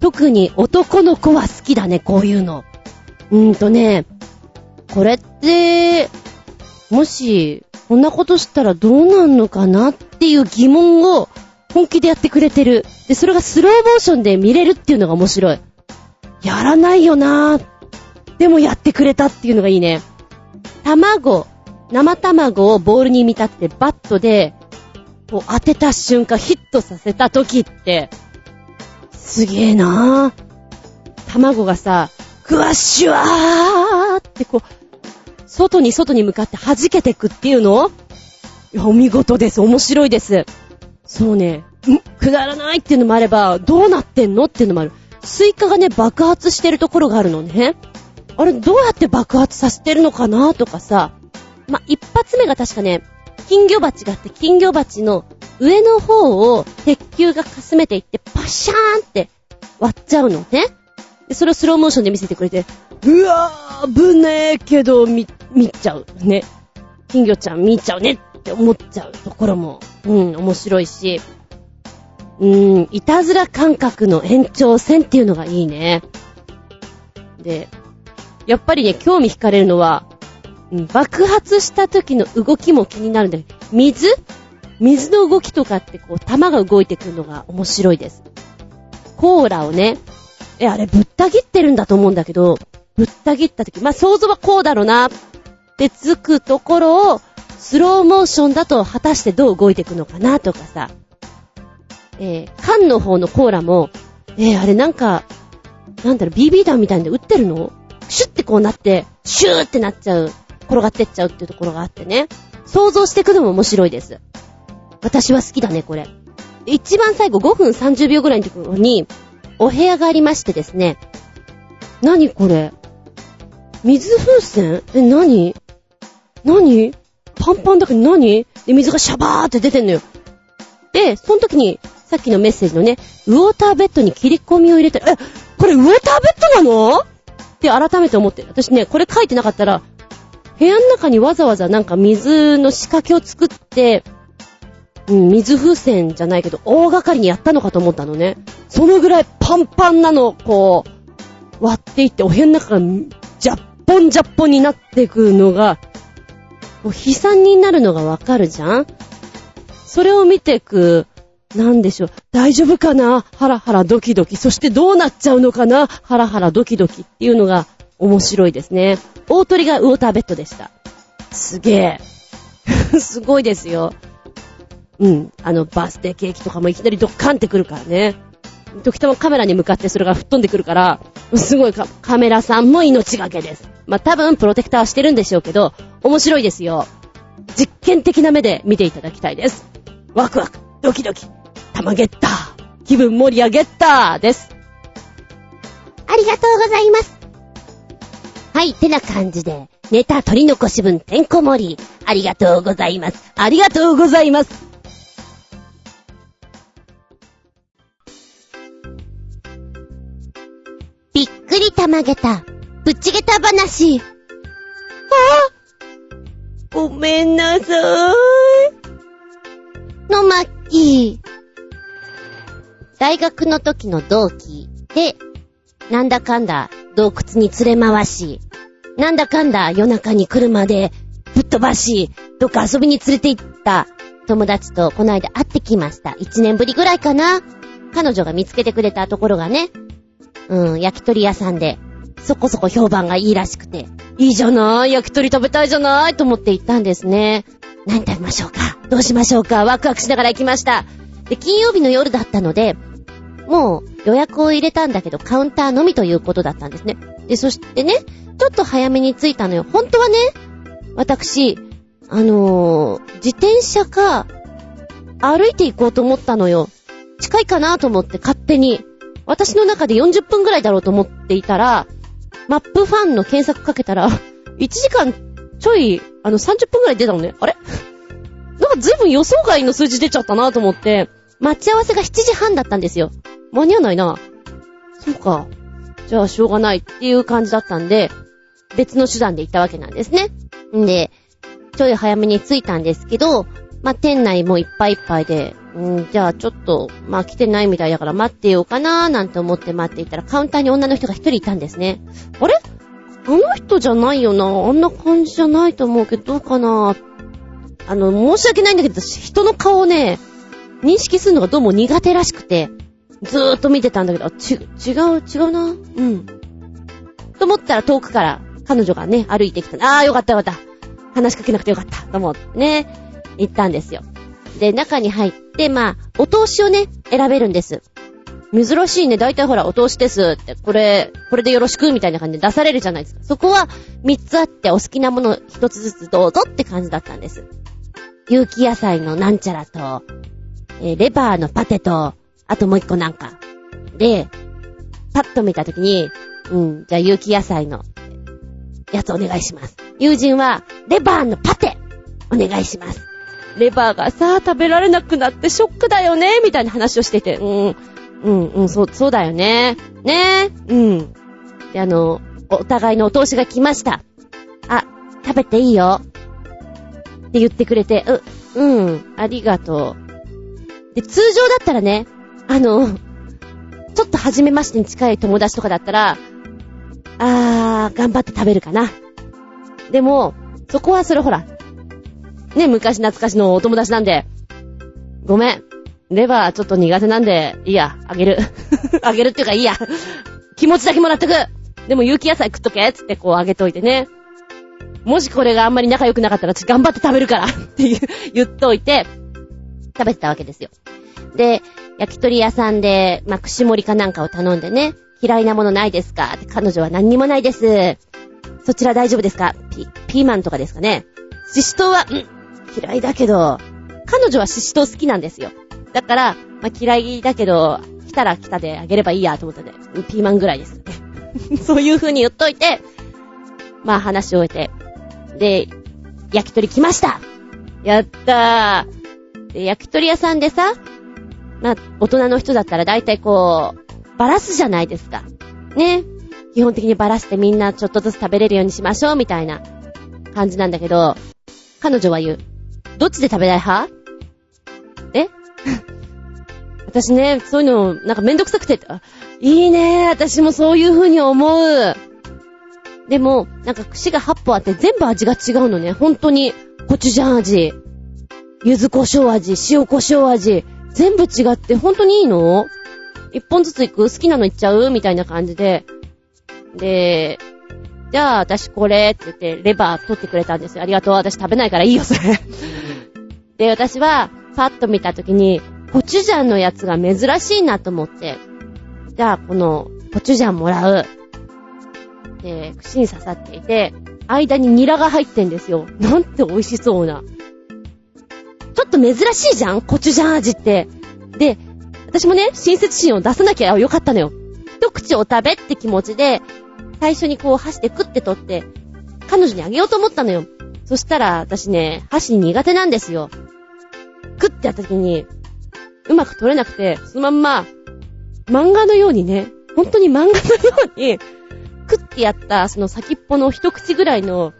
特に男の子は好きだね、こういうの。うーんとね、これってもしこんなことしたらどうなんのかなっていう疑問を本気でやってくれてる。で、それがスローモーションで見れるっていうのが面白い。やらないよな、でもやってくれたっていうのがいいね。卵、生卵をボールに見立ててバットでこう当てた瞬間ヒットさせた時ってすげえな。卵がさ、グワッシュワーってこう、外に外に向かって弾けてくっていうの？いや、お見事です。面白いです。そうね。ん？くだらないっていうのもあれば、どうなってんのっていうのもある。スイカがね、爆発してるところがあるのね。あれどうやって爆発させてるのかなとかさ、まあ、一発目が確かね、金魚鉢があって、金魚鉢の上の方を鉄球がかすめていって、パシャーンって割っちゃうのね。でそれをスローモーションで見せてくれて、うわー、危ねえけど、見、見ちゃうね。金魚ちゃん見ちゃうねって思っちゃうところも、うん、面白いし、うん、いたずら感覚の延長線っていうのがいいね。で、やっぱりね、興味惹かれるのは、うん、爆発した時の動きも気になるんだけど、水水の動きとかってこう、玉が動いてくるのが面白いです。コーラをね、え、あれぶった切ってるんだと思うんだけど、ぶった切った時、まあ、想像はこうだろうな、ってつくところを、スローモーションだと果たしてどう動いていくのかなとかさ、えー、缶の方のコーラも、えー、あれなんか、なんだろう、ビービー 弾みたいんで撃ってるの？シュッてこうなって、シューってなっちゃう、転がってっちゃうっていうところがあってね、想像していくのも面白いです。私は好きだね、これ。一番最後ごふんさんじゅうびょうぐらいのところに、お部屋がありましてですね、何これ？水風船？え、何？何？パンパンだけど何？で、水がシャバーって出てんのよ。で、その時に、さっきのメッセージのね、ウォーターベッドに切り込みを入れて、え、これウォーターベッドなの？って改めて思って、私ね、これ書いてなかったら、部屋の中にわざわざなんか水の仕掛けを作って、うん、水風船じゃないけど、大掛かりにやったのかと思ったのね。そのぐらいパンパンなのをこう、割っていって、お部屋の中がジャッポンジャッポンになっていくのが、もう悲惨になるのがわかるじゃん？それを見てく、なんでしょう、大丈夫かな？ハラハラドキドキ、そしてどうなっちゃうのかな？ハラハラドキドキっていうのが面白いですね。大鳥がウォーターベッドでした。すげえ。すごいですよ。うん。あの、バースデーケーキとかもいきなりドッカンってくるからね。時たまカメラに向かってそれが吹っ飛んでくるから、すごいか、カメラさんも命がけです。まあ、多分プロテクターはしてるんでしょうけど、面白いですよ。実験的な目で見ていただきたいです。ワクワク、ドキドキ、玉ゲッター、気分盛り上げたーです。ありがとうございます。はい、てな感じで、ネタ取り残し分てんこ盛り、ありがとうございます。ありがとうございます。びっくりたまげた、ぶちげた話。ああ、ごめんなさい。のまっきー。大学の時の同期で、なんだかんだ洞窟に連れ回し、なんだかんだ夜中に車でぶっ飛ばし、どっか遊びに連れて行った友達とこの間会ってきました。一年ぶりぐらいかな。彼女が見つけてくれたところがね、うん、焼き鳥屋さんで、そこそこ評判がいいらしくて、いいじゃない、焼き鳥食べたいじゃない、と思って行ったんですね。何食べましょうか、どうしましょうか、ワクワクしながら行きました。で、金曜日の夜だったので、もう予約を入れたんだけど、カウンターのみということだったんですね。で、そしてね、ちょっと早めに着いたのよ。本当はね、私、あのー、自転車か、歩いて行こうと思ったのよ。近いかなと思って勝手に。私の中でよんじゅっぷんぐらいだろうと思っていたら、マップファンの検索かけたら、いちじかんちょい、あのさんじゅっぷんぐらい出たのね。あれ？なんか随分予想外の数字出ちゃったなと思って、待ち合わせがしちじはんだったんですよ。間に合わないな。そうか。じゃあしょうがないっていう感じだったんで、別の手段で行ったわけなんですね。んで、ちょい早めに着いたんですけど、まあ、店内もいっぱいいっぱいで、んじゃあちょっと、まあ、来てないみたいだから待ってようかなーなんて思って待っていたら、カウンターに女の人が一人いたんですね。あれ？あの人じゃないよな。あんな感じじゃないと思うけど、どうかな。あの、申し訳ないんだけど、人の顔をね、認識するのがどうも苦手らしくて、ずーっと見てたんだけど、あ、ち、違う、違うな。うん。と思ったら遠くから彼女がね、歩いてきた。あー、よかったよかった。話しかけなくてよかった。と思ってね、行ったんですよ。で、中に入って、まあ、お通しをね、選べるんです。珍しいね。だいたいほら、お通しですって、これ、これでよろしく、みたいな感じで出されるじゃないですか。そこは、みっつあって、お好きなものひとつずつどうぞって感じだったんです。有機野菜のなんちゃらと、えー、レバーのパテと、あともう一個なんか。で、パッと見たときに、うん、じゃあ有機野菜のやつお願いします。友人はレバーのパテお願いします。レバーがさあ食べられなくなってショックだよねみたいな話をしてて、うんうんうんそうそうだよねねうんであのお互いのお通しが来ました。あ食べていいよって言ってくれて、ううんありがとう。で通常だったらねあのちょっと初めましてに近い友達とかだったらあー頑張って食べるかな。でもそこはそれほらね昔懐かしのお友達なんでごめんレバーちょっと苦手なんでいいやあげるあげるっていうかいいや気持ちだけもらっとくでも有機野菜食っとけっつってこうあげといてねもしこれがあんまり仲良くなかったら頑張って食べるからって言っといて食べてたわけですよ。で焼き鳥屋さんでまあ、串盛りかなんかを頼んでね嫌いなものないですかって彼女は何にもないですそちら大丈夫ですか ピ, ピーマンとかですかねシシトウはん嫌いだけど彼女はシシトウ好きなんですよだから、まあ、嫌いだけど来たら来たであげればいいやと思ったんでピーマンぐらいですねそういう風に言っといてまあ話を終えてで焼き鳥来ましたやったーで焼き鳥屋さんでさまあ大人の人だったら大体こうバラすじゃないですかね基本的にバラしてみんなちょっとずつ食べれるようにしましょうみたいな感じなんだけど彼女は言うどっちで食べたい派え私ねそういうのなんかめんどくさくていいね私もそういう風に思うでもなんか串がはっぽんあって全部味が違うのね本当にコチュジャン味柚子胡椒味塩胡椒味全部違って本当にいいの一本ずつ行く好きなの行っちゃうみたいな感じで。で、じゃあ私これって言ってレバー取ってくれたんですよ。ありがとう。私食べないからいいよ、それ。で、私はパッと見たときに、コチュジャンのやつが珍しいなと思って。じゃあこのコチュジャンもらう。で、串に刺さっていて、間にニラが入ってんですよ。なんて美味しそうな。ちょっと珍しいじゃんコチュジャン味って。で、私もね親切心を出さなきゃよかったのよ一口を食べって気持ちで最初にこう箸でクッて取って彼女にあげようと思ったのよそしたら私ね箸苦手なんですよクッてやった時にうまく取れなくてそのまんま漫画のようにね本当に漫画のようにクッてやったその先っぽの一口ぐらいの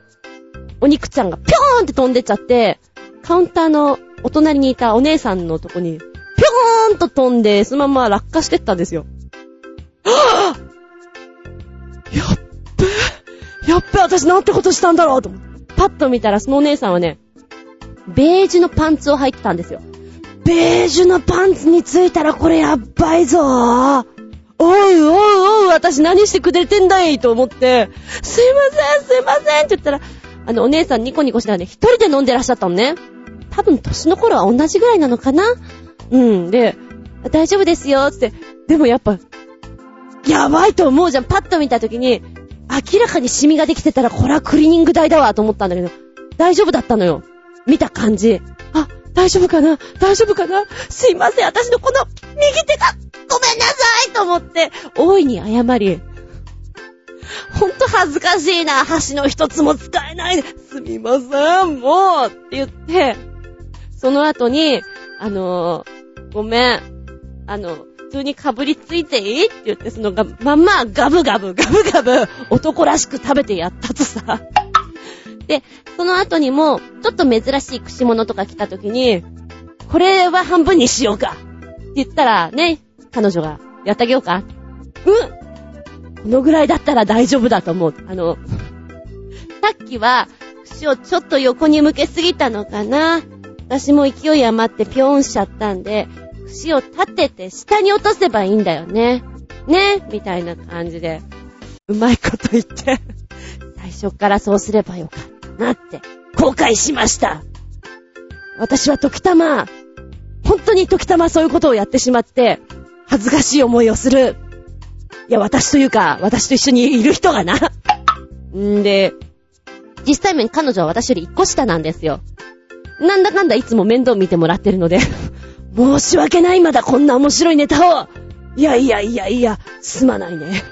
お肉ちゃんがピョーンって飛んでっちゃってカウンターのお隣にいたお姉さんのとこにぴょーんと飛んで、そのまま落下してったんですよ。はぁやっべやっべ私なんてことしたんだろうと思って。パッと見たらそのお姉さんはね、ベージュのパンツを履いてたんですよ。ベージュのパンツについたらこれやっばいぞーおいおいおい私何してくれてんだいと思って、すいませんすいませんって言ったら、あのお姉さんニコニコしながらね、一人で飲んでらっしゃったのね。多分年の頃は同じぐらいなのかなうんで大丈夫ですよってでもやっぱやばいと思うじゃんパッと見たときに明らかにシミができてたらこれはクリーニング代だわと思ったんだけど大丈夫だったのよ見た感じあ大丈夫かな大丈夫かなすいません私のこの右手がごめんなさいと思って大いに謝りほんと恥ずかしいな箸の一つも使えないですみませんもうって言ってその後にあのー、ごめん。あの、普通にかぶりついていいって言って、そのが、まんま、ガブガブ、ガブガブ、男らしく食べてやったとさ。で、その後にも、ちょっと珍しい串物とか来た時に、これは半分にしようか。って言ったら、ね、彼女が、やってあげようか。うんこのぐらいだったら大丈夫だと思う。あの、さっきは、串をちょっと横に向けすぎたのかな。私も勢い余ってピョーンしちゃったんで、串を立てて下に落とせばいいんだよね。ねみたいな感じで、うまいこと言って、最初からそうすればよかったなって、後悔しました。私は時たま、本当に時たまそういうことをやってしまって、恥ずかしい思いをする。いや、私というか、私と一緒にいる人がな。んで、実際面彼女は私より一個下なんですよ。なんだかんだいつも面倒見てもらってるので申し訳ないまだこんな面白いネタをいやいやいやいやすまないね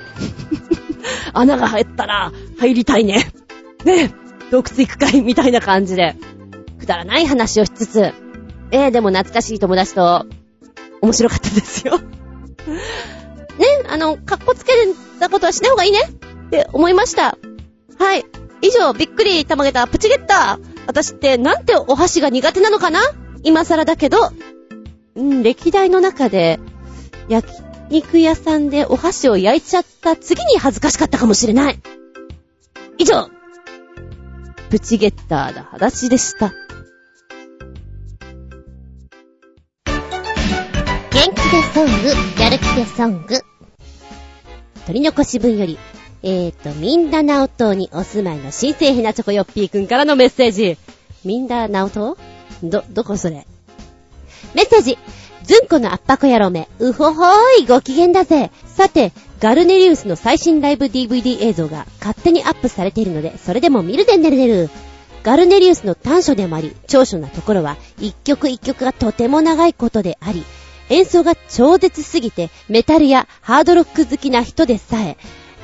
穴が入ったら入りたいねね、洞窟行くかいみたいな感じで、くだらない話をしつつ、えー、でも懐かしい友達と、面白かったですよ。ね、あの、かっこつけたことはしない方がいいねって思いました。はい。以上、びっくりたまげたプチゲッター。私ってなんてお箸が苦手なのかな？今更だけど、うん、歴代の中で、焼肉屋さんでお箸を焼いちゃった次に恥ずかしかったかもしれない。以上、プチゲッターな話でした。元気でソング、やる気でソング。取り残し分より、えーと、ミンダナオ島にお住まいの新生ヘナチョコヨッピーくんからのメッセージ。ミンダナオ島？ど、どこそれ？メッセージ。ズンコの圧迫野郎め、うほほーい、ご機嫌だぜ。さて、ガルネリウスの最新ライブ ディーブイディー 映像が勝手にアップされているので、それでも見るでねるねる。ガルネリウスの短所でもあり、長所なところは、一曲一曲がとても長いことであり、演奏が超絶すぎて、メタルやハードロック好きな人でさえ、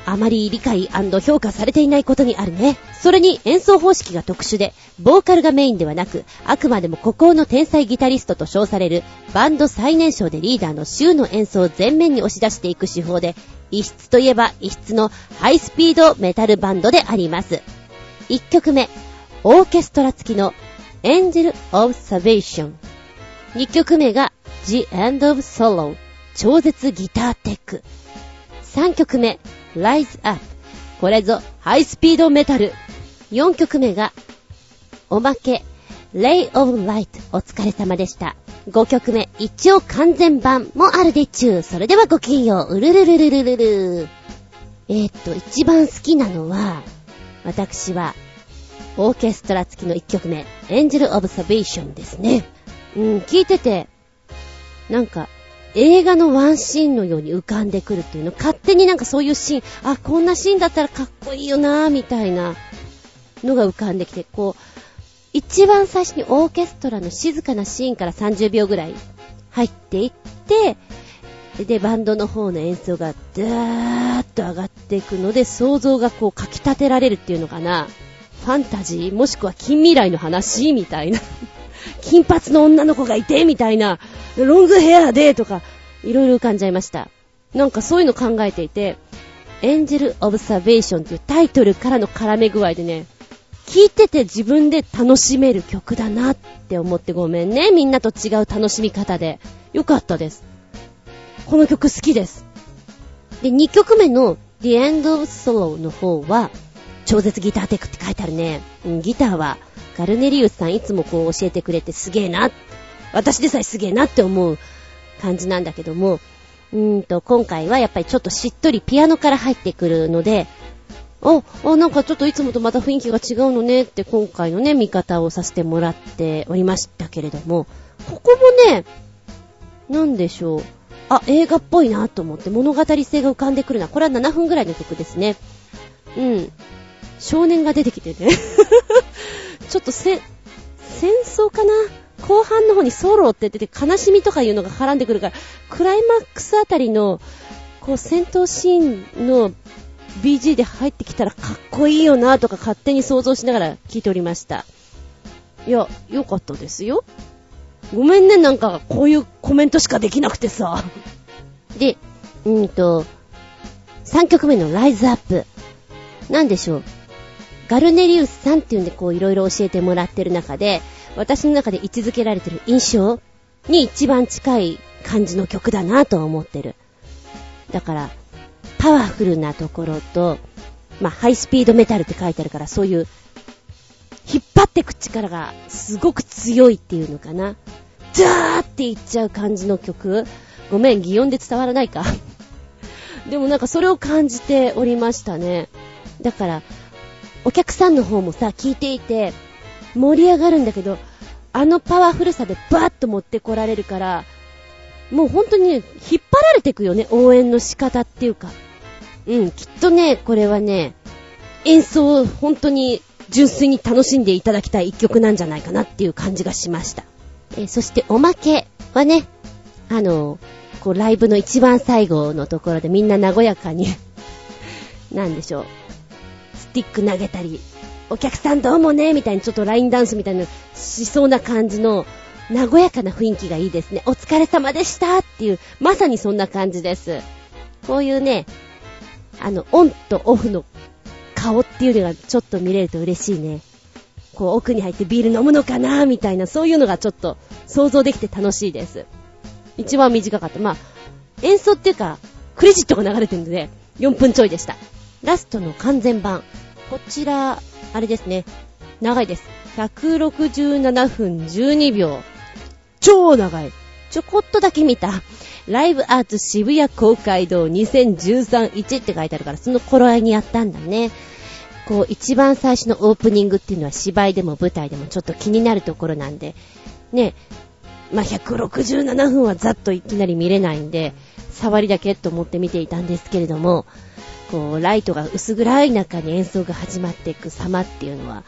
あまり理解&評価されていないことにあるね。それに演奏方式が特殊で、ボーカルがメインではなく、あくまでも孤高の天才ギタリストと称されるバンド最年少でリーダーのシュウの演奏を前面に押し出していく手法で、異質といえば異質のハイスピードメタルバンドであります。いっきょくめ、オーケストラ付きのエンジェル・オブ・サベーション。にきょくめが The End of Solo、 超絶ギターテック。さんきょくめ、Rise Up、 これぞハイスピードメタル。よんきょくめがおまけ Lay of Light、 お疲れ様でした。ごきょくめ、一応完全版もあるでちゅう。それではごきげんよう、うるるるるるるる。えーっと一番好きなのは、私はオーケストラ付きのいっきょくめ Angel of Salvation ですね。うん、聞いててなんか映画のワンシーンのように浮かんでくるっていうの、勝手になんかそういうシーン、あ、こんなシーンだったらかっこいいよなみたいなのが浮かんできて、こう一番最初にオーケストラの静かなシーンからさんじゅうびょうぐらい入っていって、でバンドの方の演奏がダーッと上がっていくので、想像がこうかき立てられるっていうのかな。ファンタジーもしくは近未来の話みたいな金髪の女の子がいてみたいな、ロングヘアでとかいろいろ浮かんじゃいました。なんかそういうの考えていて、エンジェル・オブ・サベーションというタイトルからの絡め具合でね、聴いてて自分で楽しめる曲だなって思って、ごめんね、みんなと違う楽しみ方でよかったです。この曲好きです。で、にきょくめの The End of Solo の方は超絶ギターテクって書いてあるね。ギターはガルネリウスさんいつもこう教えてくれて、すげえな、私でさえすげえなって思う感じなんだけども、うーんと今回はやっぱりちょっとしっとりピアノから入ってくるので、お、お、なんかちょっといつもとまた雰囲気が違うのねって今回のね見方をさせてもらっておりましたけれども、ここもね、なんでしょう、あ、映画っぽいなと思って、物語性が浮かんでくるな。これはななふんぐらいの曲ですね。うん。少年が出てきてねちょっとせ戦争かな、後半の方にソロって出て悲しみとかいうのが絡んでくるから、クライマックスあたりのこう戦闘シーンの ビージー で入ってきたらかっこいいよなとか勝手に想像しながら聞いておりました。いや、良かったですよ。ごめんね、なんかこういうコメントしかできなくてさで、うんとさんきょくめの Rise Up、 なんでしょう、ガルネリウスさんっていうんでこういろいろ教えてもらってる中で、私の中で位置づけられてる印象に一番近い感じの曲だなと思ってる。だからパワフルなところと、まあハイスピードメタルって書いてあるから、そういう引っ張ってく力がすごく強いっていうのかな、ジャーっていっちゃう感じの曲。ごめん、擬音で伝わらないかでもなんかそれを感じておりましたね。だからお客さんの方もさ、聞いていて盛り上がるんだけど、あのパワフルさでバーッと持ってこられるから、もう本当に、ね、引っ張られていくよね、応援の仕方っていうか。うん、きっとね、これはね、演奏を本当に純粋に楽しんでいただきたい一曲なんじゃないかなっていう感じがしました。えー、そしておまけはね、あのー、こうライブの一番最後のところでみんな和やかになんでしょう、スティック投げたりお客さんどうもねみたいにちょっとラインダンスみたいなしそうな感じの和やかな雰囲気がいいですね。お疲れ様でしたっていう、まさにそんな感じです。こういうね、あのオンとオフの顔っていうのがちょっと見れると嬉しいね。こう奥に入ってビール飲むのかなみたいな、そういうのがちょっと想像できて楽しいです。一番短かった、まあ演奏っていうかクレジットが流れてるのでよんぷんちょいでした。ラストの完全版、こちらあれですね、長いです。ひゃくろくじゅうななふんじゅうにびょう、超長い。ちょこっとだけ見た。ライブアーツ渋谷公会堂にせんじゅうさん いちって書いてあるから、その頃合いにやったんだね。こう一番最初のオープニングっていうのは芝居でも舞台でもちょっと気になるところなんでね、まあ、ひゃくろくじゅうななふんはざっといきなり見れないんで触りだけと思って見ていたんですけれども、こうライトが薄暗い中に演奏が始まっていく様っていうのは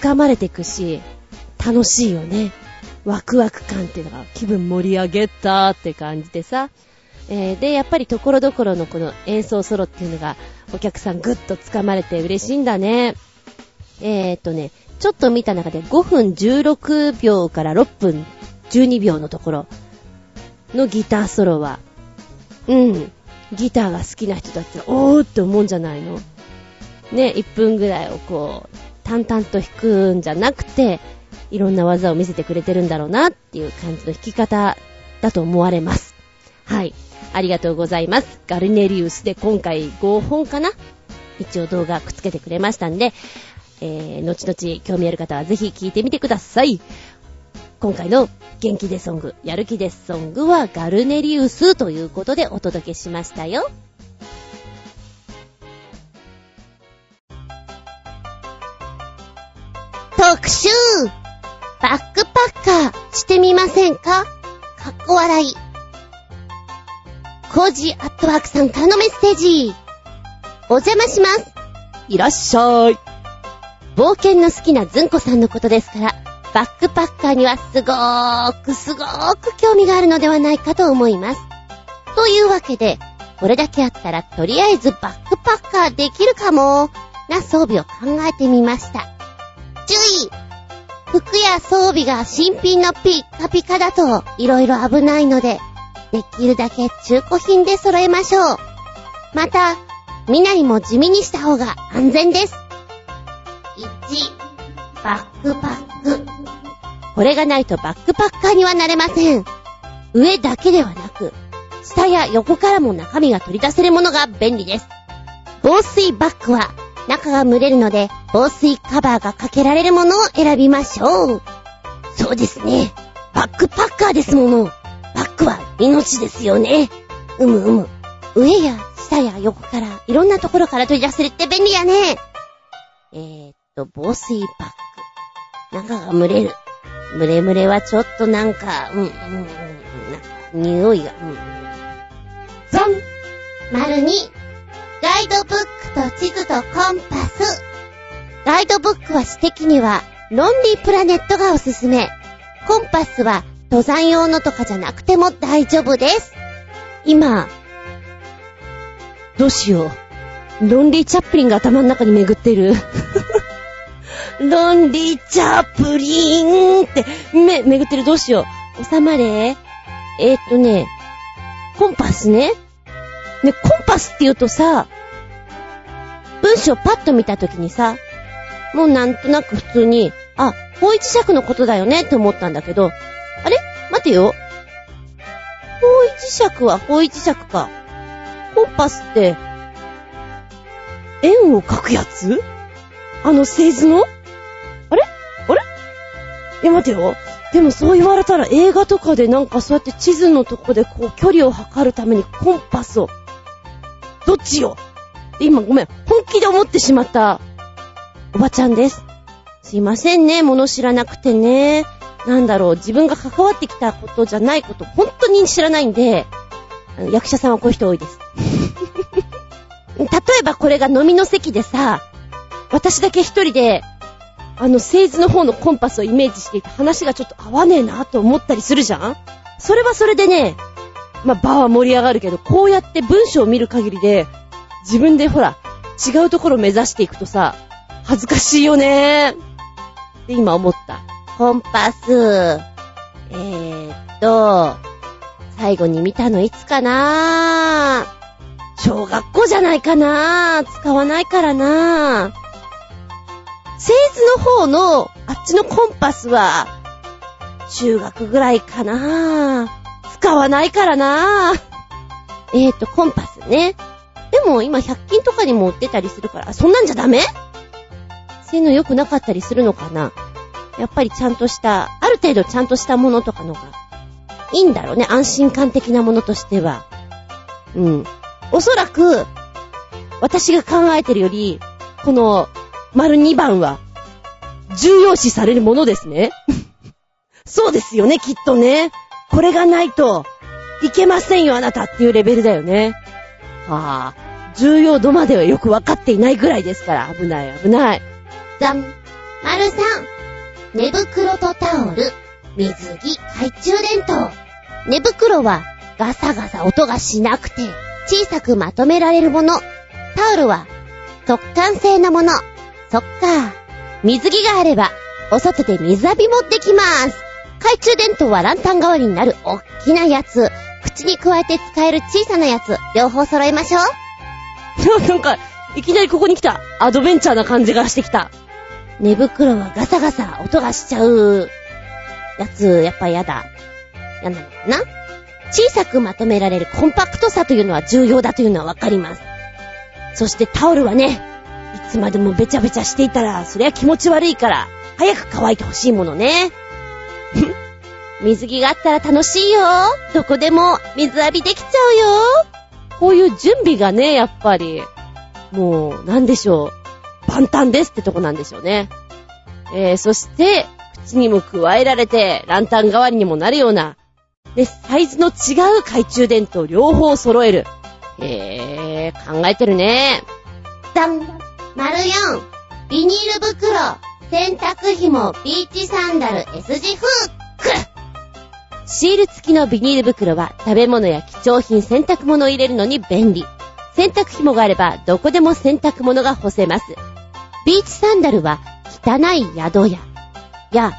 掴まれていくし楽しいよね。ワクワク感っていうのが気分盛り上げたって感じでさ、えー、でやっぱり所々のこの演奏ソロっていうのがお客さんぐっと掴まれて嬉しいんだね。えー、っとねちょっと見た中でごふんじゅうろくびょうからろっぷんじゅうにびょうのところのギターソロは、うん、ギターが好きな人だったらおーって思うんじゃないのね。いっぷんぐらいをこう淡々と弾くんじゃなくて、いろんな技を見せてくれてるんだろうなっていう感じの弾き方だと思われます。はい、ありがとうございます。ガルネリウスで今回ごほんかな、一応動画くっつけてくれましたんで、えー、後々興味ある方はぜひ聞いてみてください。今回の元気でソング、やる気でソングはガルネリウスということでお届けしましたよ。特集、バックパッカーしてみませんか？かっこ笑い。コージーアットワークさんからのメッセージ。お邪魔します、いらっしゃい。冒険の好きなずんこさんのことですから、バックパッカーにはすごーくすごーく興味があるのではないかと思います。というわけで、これだけあったらとりあえずバックパッカーできるかもな装備を考えてみました。注意、服や装備が新品のピッカピカだと色々危ないので、できるだけ中古品で揃えましょう。また、身なりも地味にした方が安全です。いち、バックパック。これがないとバックパッカーにはなれません。上だけではなく、下や横からも中身が取り出せるものが便利です。防水バッグは中が蒸れるので、防水カバーがかけられるものを選びましょう。そうですね、バックパッカーですもの。バックは命ですよね。うむうむ。上や下や横からいろんなところから取り出せるって便利やね。えーっと防水バッグ、中が蒸れる。蒸れ蒸れはちょっとなんかうんうんうんなんか匂いがうん。ゾン。丸にガイドブックと地図とコンパス。ガイドブックは私的にはロンリープラネットがおすすめ。コンパスは登山用のとかじゃなくても大丈夫です。今どうしよう、ロンリーチャップリンが頭の中に巡ってるロンリーチャップリンってめ巡ってる。どうしよう、収まれ。えー、っとねコンパスねねコンパスって言うとさ、文章パッと見たときにさ、もうなんとなく普通に、あ、方位磁石のことだよねって思ったんだけど、あれ待てよ。方位磁石は方位磁石か。コンパスって、円を描くやつ？あの製図の？あれあれいや待てよ。でもそう言われたら映画とかでなんかそうやって地図のとこでこう距離を測るためにコンパスを。どっちよ？今ごめん、本気で思ってしまった。おばちゃんです。すいませんね、物知らなくてね。なんだろう、自分が関わってきたことじゃないこと、本当に知らないんで、あの役者さんはこういう人多いです。例えばこれが飲みの席でさ、私だけ一人で、あの、製図の方のコンパスをイメージしていて、話がちょっと合わねえなと思ったりするじゃん？それはそれでね、まあ、場は盛り上がるけど、こうやって文章を見る限りで、自分でほら、違うところを目指していくとさ、恥ずかしいよねって今思った。コンパス、えーっと、最後に見たのいつかなぁ。小学校じゃないかなぁ。使わないからなぁ。製図の方のあっちのコンパスは中学ぐらいかなぁ。使わないからなぁ。えーっと、コンパスね。でも今ひゃく均とかにも売ってたりするから、そんなんじゃダメ？性能良くなかったりするのかな？やっぱりちゃんとした、ある程度ちゃんとしたものとかのがいいんだろうね。安心感的なものとしては。うん。おそらく、私が考えてるより、この、丸にばんは、重要視されるものですね。そうですよね、きっとね。これがないと、いけませんよ、あなたっていうレベルだよね。はぁ、重要度まではよくわかっていないぐらいですから、危ない、危ない。ザン、丸さん、寝袋とタオル、水着、懐中電灯。寝袋はガサガサ音がしなくて小さくまとめられるもの。タオルは速乾性のもの。そっか。水着があればお外で水浴びもできます。懐中電灯はランタン代わりになるおっきなやつ。口に加えて使える小さなやつ。両方揃えましょう。なんかいきなりここに来た。アドベンチャーな感じがしてきた。寝袋はガサガサ音がしちゃうやつ、やっぱやだ。やなのかな。小さくまとめられるコンパクトさというのは重要だというのはわかります。そしてタオルはね、いつまでもべちゃべちゃしていたらそりゃ気持ち悪いから早く乾いてほしいものね。水着があったら楽しいよ。どこでも水浴びできちゃうよ。こういう準備がね、やっぱりもうなんでしょう、万端ですってとこなんでしょうね。えー、そして口にも加えられてランタン代わりにもなるような、でサイズの違う懐中電灯両方揃える。へー、考えてるね。ダン、丸よん、ビニール袋、洗濯紐、ビーチサンダル、S 字フック。シール付きのビニール袋は食べ物や貴重品、洗濯物を入れるのに便利。洗濯紐があればどこでも洗濯物が干せます。ビーチサンダルは汚い宿屋や、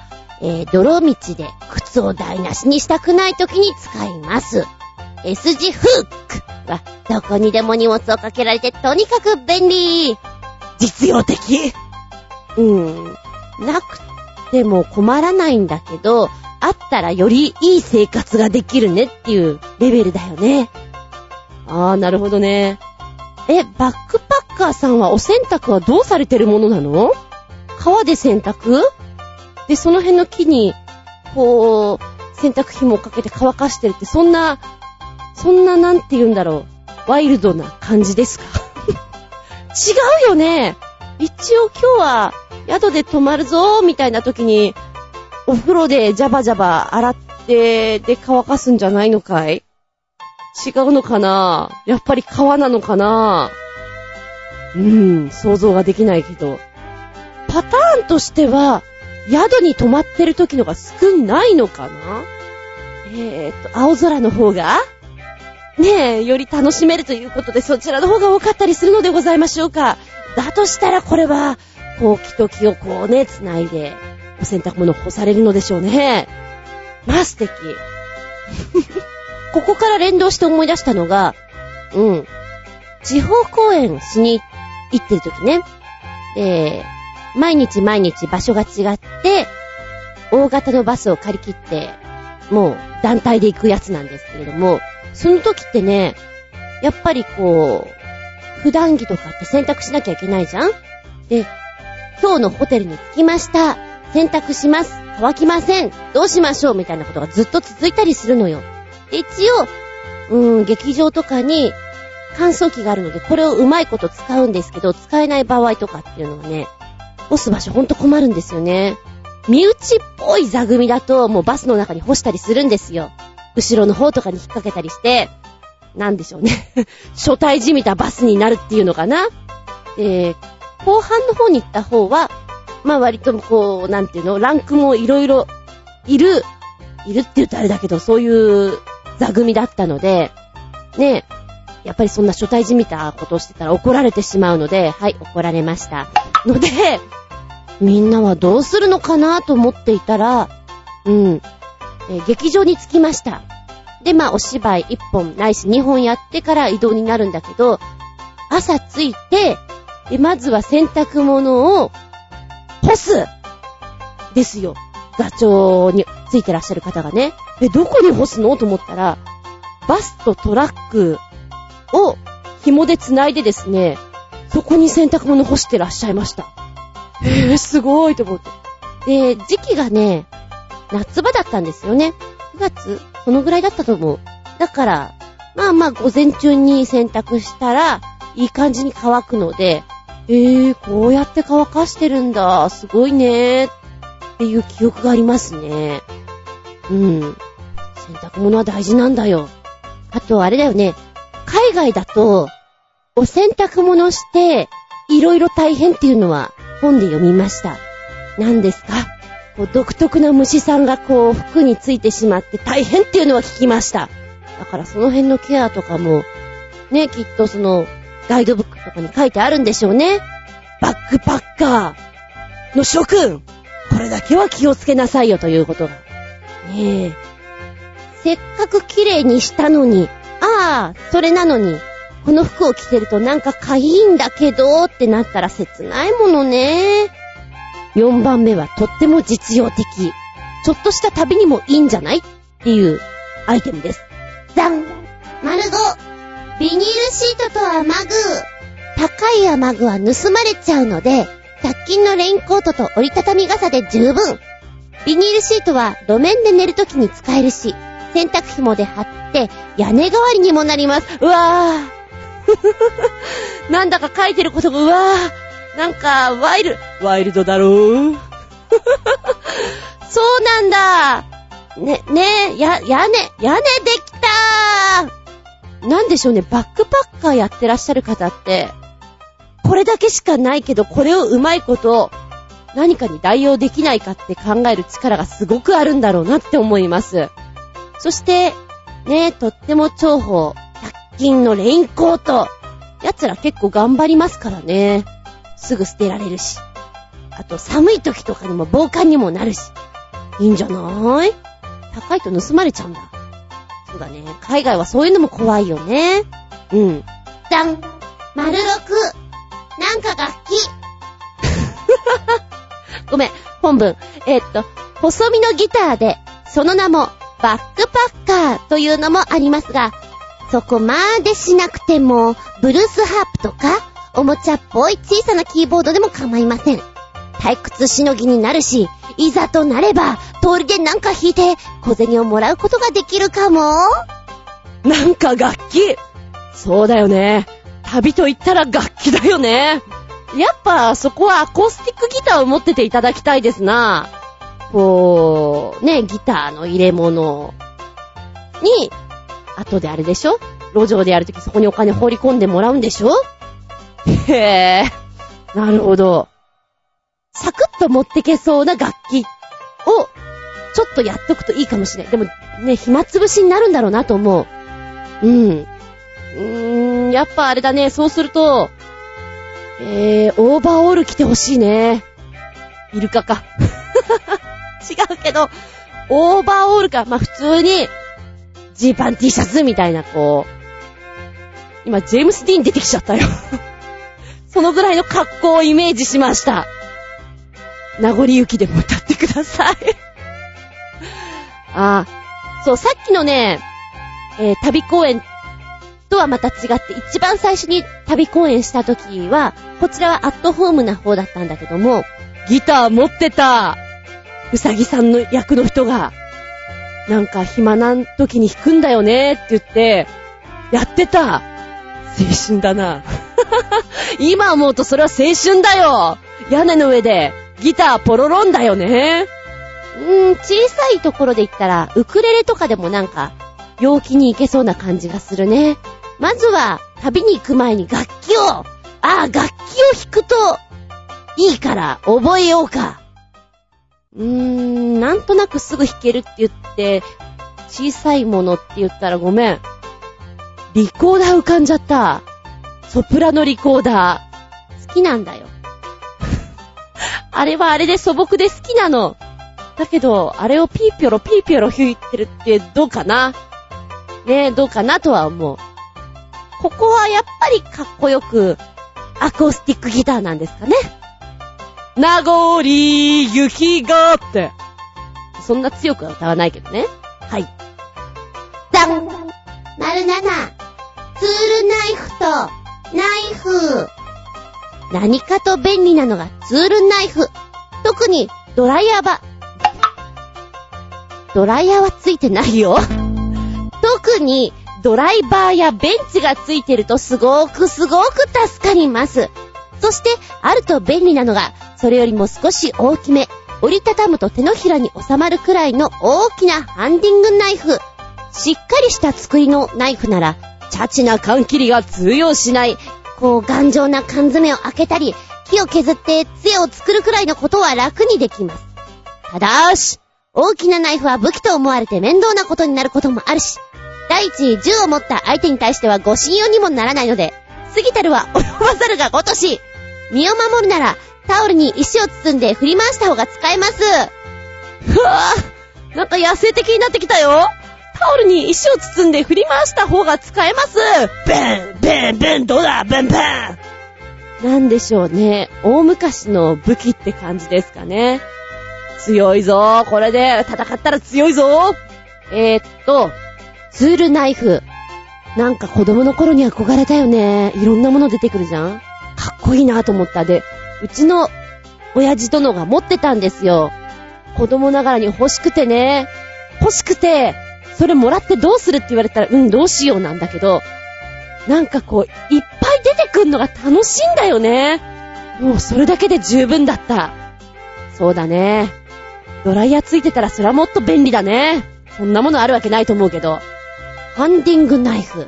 えー、泥道で靴を台無しにしたくない時に使います。S 字フックはどこにでも荷物をかけられてとにかく便利。実用的。うん。なくても困らないんだけど、あったらよりいい生活ができるねっていうレベルだよね。あー、なるほどね。え、バックパッカーさんはお洗濯はどうされてるものなの？川で洗濯？でその辺の木にこう洗濯紐をかけて乾かしてるって、そんなそんななんて言うんだろう、ワイルドな感じですか？違うよね。一応今日は宿で泊まるぞみたいな時にお風呂でジャバジャバ洗ってで乾かすんじゃないのかい？違うのかな。やっぱり川なのかな。うん、想像ができないけど、パターンとしては宿に泊まってる時のが少ないのかな。えーっと青空の方がねえより楽しめるということで、そちらの方が多かったりするのでございましょうか。だとしたらこれはこう木と木をこうねつないでお洗濯物を干されるのでしょうね。まあ素敵。ここから連動して思い出したのが、うん地方公演しに行ってる時ね、えー毎日毎日場所が違って大型のバスを借り切ってもう団体で行くやつなんですけれども、その時ってね、やっぱりこう普段着とかって洗濯しなきゃいけないじゃん。で今日のホテルに着きました、洗濯します、乾きません、どうしましょうみたいなことがずっと続いたりするのよ。で一応うーん劇場とかに乾燥機があるのでこれをうまいこと使うんですけど、使えない場合とかっていうのはね、干す場所ほんと困るんですよね。身内っぽい座組だともうバスの中に干したりするんですよ。後ろの方とかに引っ掛けたりして、なんでしょうね。初対じみたバスになるっていうのかな。で、後半の方に行った方は、まあ割とこう、なんていうの、ランクもいろいろいる、いるって言うとあれだけど、そういう座組だったので、ねえ、やっぱりそんな初対じみたことをしてたら怒られてしまうので、はい、怒られました。ので、みんなはどうするのかなと思っていたら、うん、えー、劇場に着きました。で、まあお芝居いっぽんないしにほんやってから移動になるんだけど、朝着いて、で、まずは洗濯物を干すですよ。座長についてらっしゃる方がね。え、どこに干すのと思ったら、バスとトラックを紐で繋いでですね、そこに洗濯物干してらっしゃいました。えー、すごいと思って。で、時期がね、夏場だったんですよね。くがつ、そのぐらいだったと思う。だから、まあまあ午前中に洗濯したら、いい感じに乾くので、えー、こうやって乾かしてるんだ、すごいね、っていう記憶がありますね。うん。洗濯物は大事なんだよ。あと、あれだよね。海外だと、お洗濯物して、いろいろ大変っていうのは本で読みました。何ですか？こう独特な虫さんがこう服についてしまって大変っていうのは聞きました。だからその辺のケアとかも、ね、きっとその、ガイドブックとかに書いてあるんでしょうね。バックパッカーの諸君、これだけは気をつけなさいよということが。ねえ。せっかく綺麗にしたのに、ああ、それなのに、この服を着てるとなんかかいいんだけどってなったら切ないものね。よんばんめはとっても実用的。ちょっとした旅にもいいんじゃないっていうアイテムです。ザン！丸ご！ビニールシートと雨具。高い雨具は盗まれちゃうので、ひゃく均のレインコートと折りたたみ傘で十分。ビニールシートは路面で寝るときに使えるし、洗濯紐で貼って屋根代わりにもなります。うわー。なんだか書いてることが、うわー。なんかワイル、ワイルドだろー。そうなんだ。ね、ね、や、屋根、屋根できたー。なんでしょうね、バックパッカーやってらっしゃる方って、これだけしかないけど、これをうまいこと、何かに代用できないかって考える力がすごくあるんだろうなって思います。そして、ね、とっても重宝、ひゃく均のレインコート。奴ら結構頑張りますからね。すぐ捨てられるし。あと、寒い時とかにも防寒にもなるし。いいんじゃない？高いと盗まれちゃうんだ。そうだね。海外はそういうのも怖いよね。うん。じゃん。丸ろく。なんか楽器。ごめん。本文。えー、っと、細身のギターで、その名もバックパッカーというのもありますが、そこまでしなくても、ブルースハープとか、おもちゃっぽい小さなキーボードでも構いません。退屈しのぎになるし、いざとなれば通りでなんか弾いて小銭をもらうことができるかも。なんか楽器、そうだよね。旅と言ったら楽器だよね。やっぱそこはアコースティックギターを持ってていただきたいですな。こうね、ギターの入れ物に、あとであれでしょ、路上でやるときそこにお金放り込んでもらうんでしょ。へー、なるほど。サクッと持ってけそうな楽器をちょっとやっとくといいかもしれない。でもね、暇つぶしになるんだろうなと思う。うん。うーん、やっぱあれだね。そうすると、えー、オーバーオール着てほしいね。イルカか。違うけど、オーバーオールか。まあ、普通に、ジーパン T シャツみたいな、こう。今、ジェームス・ディーン出てきちゃったよ。そのぐらいの格好をイメージしました。名残雪でも歌ってください。ああ、そう、さっきのね、えー、旅公演とはまた違って、一番最初に旅公演した時は、こちらはアットホームな方だったんだけども、ギター持ってた、うさぎさんの役の人が、なんか暇な時に弾くんだよねって言って、やってた。青春だな。今思うとそれは青春だよ。屋根の上で。ギターポロロンだよね。うーん、小さいところで言ったらウクレレとかでもなんか陽気に行けそうな感じがするね。まずは旅に行く前に楽器を、ああ、楽器を弾くといいから覚えようか。うーん、なんとなくすぐ弾けるって言って小さいものって言ったらごめん。リコーダー浮かんじゃった。ソプラノリコーダー好きなんだよ。あれはあれで素朴で好きなの。だけど、あれをピーピョロピーピョロ吹いてるってどうかなねえ、どうかなとは思う。ここはやっぱりかっこよく、アコースティックギターなんですかね。名残雪がって。そんな強くは歌わないけどね。はい。ダン !なな、ツールナイフと、ナイフ。何かと便利なのがツールナイフ。特にドライヤーは、ドライヤーはついてないよ。特にドライバーやベンチがついてるとすごくすごく助かります。そしてあると便利なのが、それよりも少し大きめ、折りたたむと手のひらに収まるくらいの大きなハンディングナイフ。しっかりした作りのナイフなら、チャチな缶切りが通用しない、こう頑丈な缶詰を開けたり、木を削って杖を作るくらいのことは楽にできます。ただし、大きなナイフは武器と思われて面倒なことになることもあるし、第一銃を持った相手に対してはご信用にもならないので、過ぎたるは及ばざるがごとし。身を守るならタオルに石を包んで振り回した方が使えます。ふわぁ、なんか野生的になってきたよ。タオルに石を包んで振り回した方が使えます。ベンベンベン、どうだベンベン、なんでしょうね、大昔の武器って感じですかね。強いぞ、これで戦ったら強いぞ。えー、っとツールナイフ、なんか子供の頃に憧れたよね。いろんなもの出てくるじゃん、かっこいいなと思った。で、うちの親父殿が持ってたんですよ、子供ながらに。欲しくてね、欲しくて、それもらってどうするって言われたら、うん、どうしようなんだけど、なんかこういっぱい出てくんのが楽しいんだよね。もうそれだけで十分だった。そうだね、ドライヤーついてたらそりゃもっと便利だね。そんなものあるわけないと思うけど。ハンディングナイフ、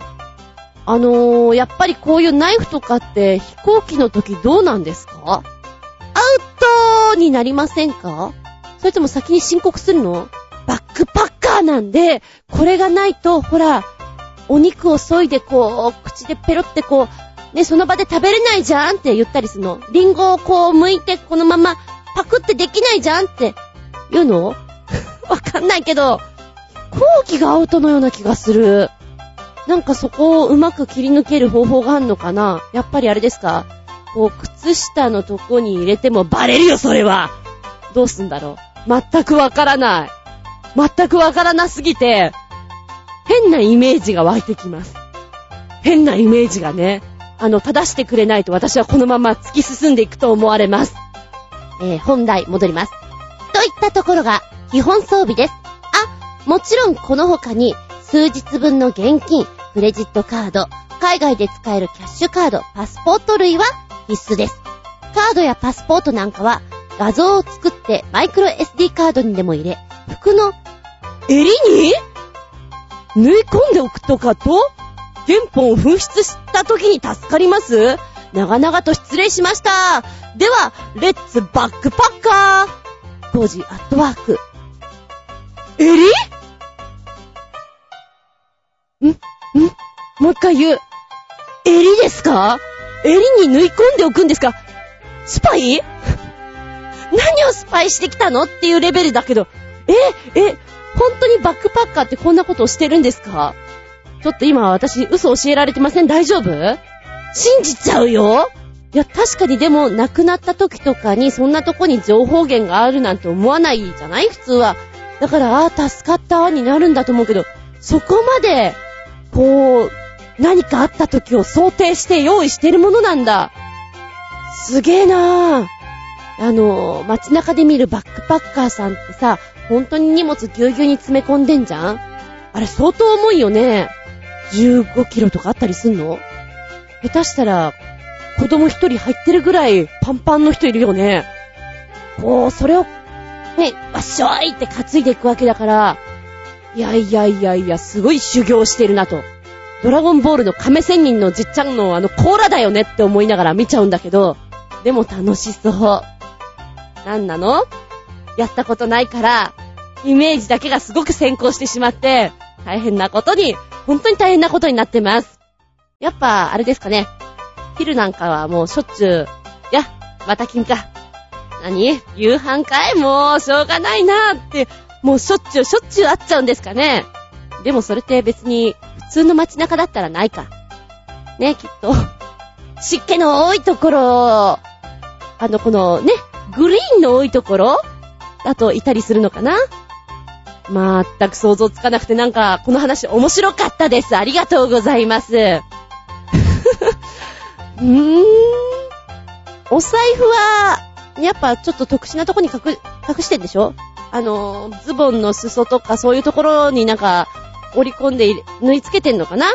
あのー、やっぱりこういうナイフとかって飛行機の時どうなんですか？アウトになりませんか？それとも先に申告するの？バックパッカーなんで、これがないとほら、お肉を削いでこう口でペロってこうね、その場で食べれないじゃんって言ったりするの。リンゴをこう剥いてこのままパクってできないじゃんって言うの？わかんないけど、飛行機がアウトのような気がする。なんかそこをうまく切り抜ける方法があるのかな。やっぱりあれですか、こう靴下のとこに入れてもバレるよ。それはどうすんだろう、全くわからない。全くわからなすぎて変なイメージが湧いてきます。変なイメージがね、あの正してくれないと私はこのまま突き進んでいくと思われます。えー、本題戻ります。といったところが基本装備です。あ、もちろんこの他に数日分の現金、クレジットカード、海外で使えるキャッシュカード、パスポート類は必須です。カードやパスポートなんかは画像を作ってマイクロ エスディー カードにでも入れ、服の襟に縫い込んでおくとかと、原本を紛失した時に助かります。長々と失礼しました。ではレッツバックパッカー。当時アットワーク、襟んんもう一回言う。襟ですか？襟に縫い込んでおくんですか？スパイ何をスパイしてきたのっていうレベルだけど、え、え、本当にバックパッカーってこんなことをしてるんですか？ちょっと今私嘘教えられてません？大丈夫？信じちゃうよ。いや確かに、でも亡くなった時とかにそんなとこに情報源があるなんて思わないじゃない普通は。だからあー助かったになるんだと思うけど、そこまでこう何かあった時を想定して用意してるものなんだ。すげえなー。あのー、街中で見るバックパッカーさんってさ、本当に荷物ぎゅうぎゅうに詰め込んでんじゃん。あれ相当重いよね。じゅうごキロとかあったりすんの？下手したら子供一人入ってるぐらいパンパンの人いるよね。こうそれをね、わっしょーいって担いでいくわけだから、いやいやいやいや、すごい修行してるなと。ドラゴンボールの亀仙人のじっちゃんのあの甲羅だよねって思いながら見ちゃうんだけど、でも楽しそう。なんなの？やったことないからイメージだけがすごく先行してしまって、大変なことに、本当に大変なことになってます。やっぱあれですかね、昼なんかはもうしょっちゅう、いやまた君か何夕飯かい、もうしょうがないなってもうしょっちゅうしょっちゅう会っちゃうんですかね。でもそれって別に普通の街中だったらないかね、きっと湿気の多いところ、あのこのねグリーンの多いところだといたりするのかな。まあ、全く想像つかなくて、なんかこの話面白かったです、ありがとうございますうーん、お財布はやっぱちょっと特殊なとこに隠隠してんでしょ。あのズボンの裾とかそういうところになんか折り込んで縫い付けてんのかな、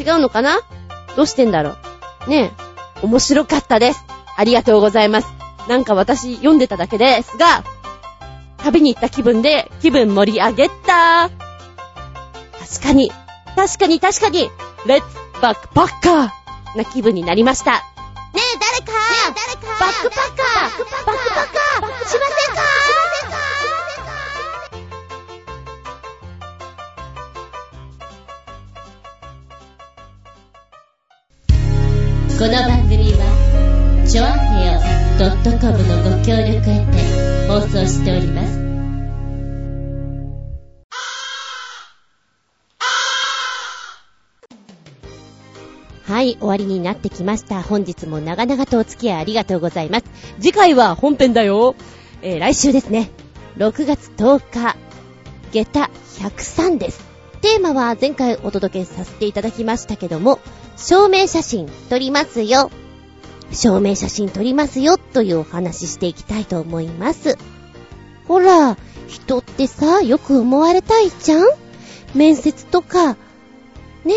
違うのかな、どうしてんだろうね。え、面白かったです、ありがとうございます。なんか私読んでただけですが旅に行った気分で気分盛り上げた。確かに確かに確かにレッツバックパッカーな気分になりました。ねえ誰か、ねえ誰か、バックパッカーバックパッカーしませんか。この番組はちょあへよ .com のご協力へて放送しております。はい、終わりになってきました。本日も長々とお付き合いありがとうございます。次回は本編だよ、えー、来週ですね、ろくがつとおか下駄ひゃくさんです。テーマは前回お届けさせていただきましたけども、証明写真撮りますよ、証明写真撮りますよというお話していきたいと思います。ほら人ってさ、よく思われたいじゃん。面接とかね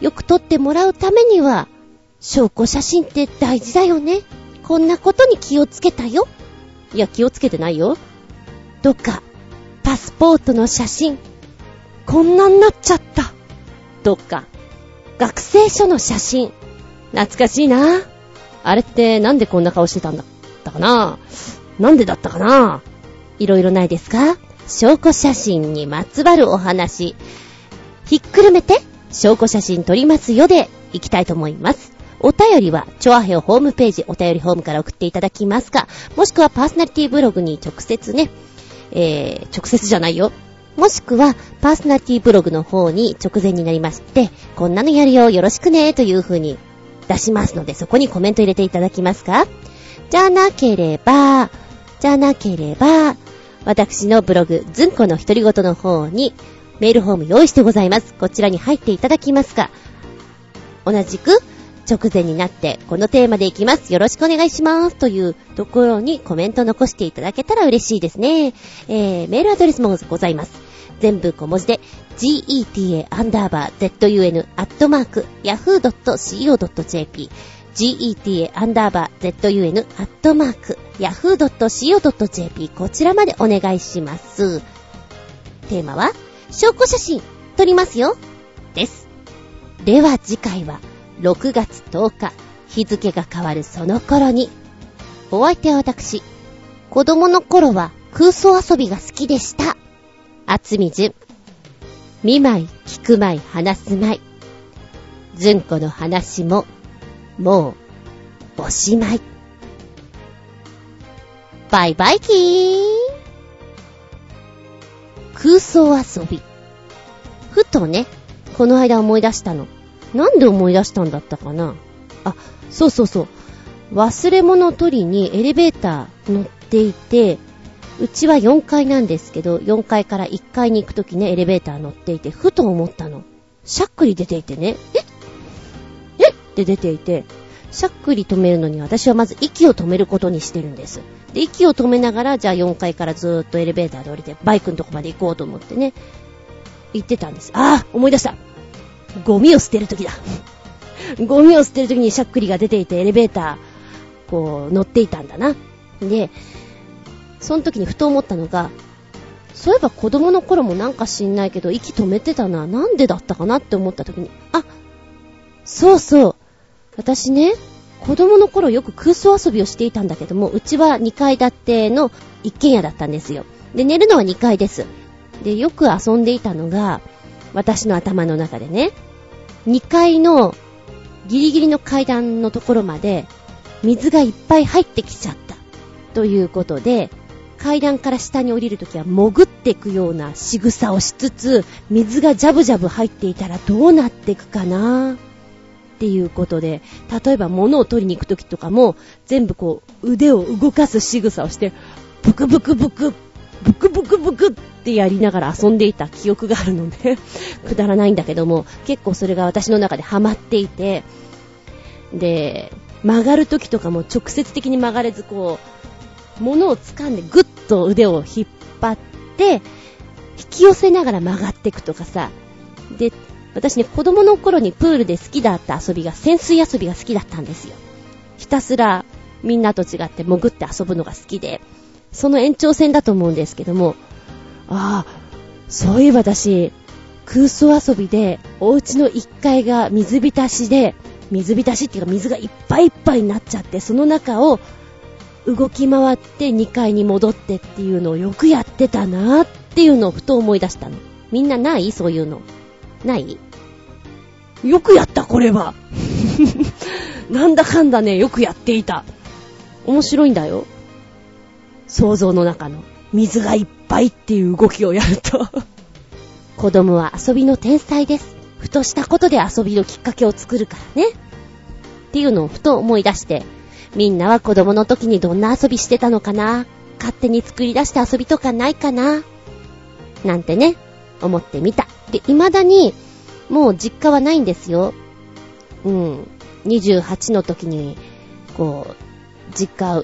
え、よく撮ってもらうためには証拠写真って大事だよね。こんなことに気をつけたよ、いや気をつけてないよとか、パスポートの写真こんなんなっちゃったとか、学生証の写真懐かしいな、あれってなんでこんな顔してたんだったかな、なんでだったかな、いろいろないですか。証拠写真にまつわるお話ひっくるめて証拠写真撮りますよでいきたいと思います。お便りはチョアヘオホームページお便りホームから送っていただきますか、もしくはパーソナリティブログに直接ね、えー、直接じゃないよ、もしくはパーソナリティブログの方に直前になりまして、こんなのやるよよろしくねという風に出しますので、そこにコメント入れていただきますか。じゃなければじゃなければ私のブログずんこの独り言の方にメールフォーム用意してございます。こちらに入っていただきますか、同じく直前になってこのテーマでいきますよろしくお願いしますというところにコメント残していただけたら嬉しいですね、えー、メールアドレスもございます。全部小文字で ジーイーティーエーアンダーバーゼットユーエヌアットマークヤフードットシーオードットジェーピー ジーイーティーエーアンダーバーゼットユーエヌアットマークヤフードットシーオードットジェーピー こちらまでお願いします。テーマは証拠写真撮りますよです。では次回はろくがつとおか日付が変わるその頃に。お相手は私、子供の頃は空想遊びが好きでした厚見純。見舞い聞く舞い話す舞い、純子の話ももうおしまい。バイバイキーン。空想遊び、ふとねこの間思い出したの、なんで思い出したんだったかな。あ、そうそうそう、忘れ物を取りにエレベーター乗っていて、うちはよんかいなんですけど、よんかいからいっかいに行くときね、エレベーター乗っていて、ふと思ったの。しゃっくり出ていてね、ええって出ていて、しゃっくり止めるのに私はまず息を止めることにしてるんです。で、息を止めながら、じゃあよんかいからずーっとエレベーターで降りて、バイクのとこまで行こうと思ってね、行ってたんです。あー、思い出した。ゴミを捨てるときだ。ゴミを捨てるときにしゃっくりが出ていて、エレベーター、こう、乗っていたんだな。で、その時にふと思ったのが、そういえば子供の頃もなんか知んないけど息止めてたな、なんでだったかなって思った時に、あ、そうそう、私ね子供の頃よく空想遊びをしていたんだけども、うちはにかい建ての一軒家だったんですよ。で寝るのはにかいです。でよく遊んでいたのが、私の頭の中でね、にかいのギリギリの階段のところまで水がいっぱい入ってきちゃった、ということで、階段から下に降りるときは潜っていくような仕草をしつつ、水がジャブジャブ入っていたらどうなっていくかなっていうことで、例えば物を取りに行くときとかも全部こう腕を動かす仕草をして、ブクブクブクブクブクブクってやりながら遊んでいた記憶があるのでくだらないんだけども、結構それが私の中でハマっていて、で曲がるときとかも直接的に曲がれず、こう物を掴んでグッと腕を引っ張って引き寄せながら曲がっていくとかさ。で私ね、子供の頃にプールで好きだった遊びが潜水遊びが好きだったんですよ。ひたすらみんなと違って潜って遊ぶのが好きで、その延長線だと思うんですけども、ああそういえば私空想遊びでお家のいっかいが水浸しで、水浸しっていうか水がいっぱいいっぱいになっちゃって、その中を動き回ってにかいに戻ってっていうのをよくやってたなっていうのをふと思い出したの。みんなない？そういうのない？よくやったこれはなんだかんだね、よくやっていた。面白いんだよ、想像の中の水がいっぱいっていう動きをやると子供は遊びの天才です。ふとしたことで遊びのきっかけを作るからねっていうのをふと思い出して、みんなは子供の時にどんな遊びしてたのかな、勝手に作り出した遊びとかないかななんてね、思ってみた。で、未だにもう実家はないんですよ。うん、にじゅうはちの時にこう実家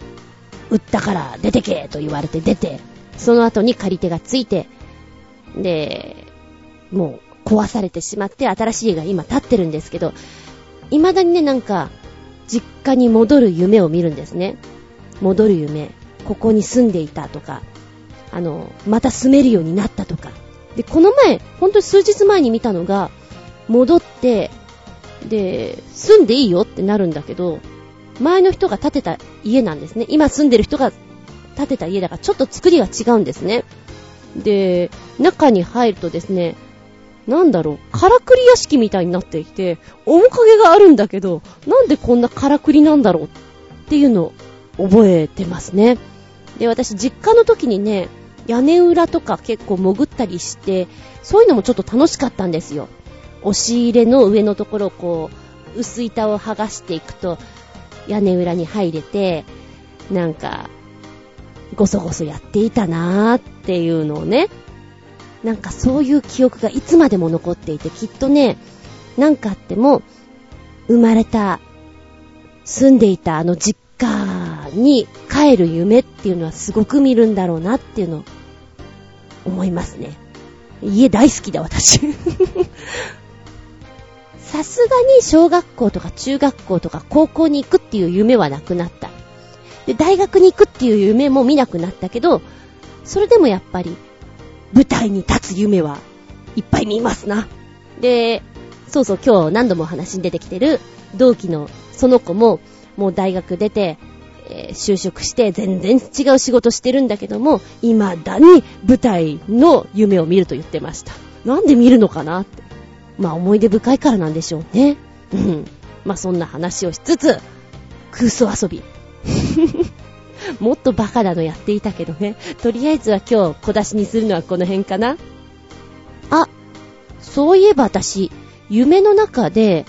売ったから出てけと言われて出て、その後に借り手がついて、でもう壊されてしまって新しい家が今建ってるんですけど、未だにね、なんか実家に戻る夢を見るんですね。戻る夢、ここに住んでいたとか、あのまた住めるようになったとか。でこの前、本当に数日前に見たのが、戻ってで住んでいいよってなるんだけど、前の人が建てた家なんですね。今住んでる人が建てた家だから、ちょっと作りが違うんですね。で中に入るとですね、なんだろう、からくり屋敷みたいになっていて、面影があるんだけど、なんでこんなからくりなんだろうっていうのを覚えてますね。で私実家の時にね、屋根裏とか結構潜ったりして、そういうのもちょっと楽しかったんですよ。押し入れの上のところをこう薄板を剥がしていくと屋根裏に入れて、なんかごそごそやっていたなーっていうのをね、なんかそういう記憶がいつまでも残っていて、きっとね、なんかあっても生まれた住んでいたあの実家に帰る夢っていうのはすごく見るんだろうなっていうのを思いますね。家大好きだ私さすがに小学校とか中学校とか高校に行くっていう夢はなくなった。で大学に行くっていう夢も見なくなったけど、それでもやっぱり舞台に立つ夢はいっぱい見ますな。でそうそう、今日何度もお話に出てきてる同期のその子も、もう大学出て、えー、就職して全然違う仕事してるんだけども、未だに舞台の夢を見ると言ってました。なんで見るのかなって、まあ思い出深いからなんでしょうね。うん。まあそんな話をしつつ、空想遊びもっとバカなのやっていたけどね。とりあえずは今日小出しにするのはこの辺かな。あ、そういえば私、夢の中で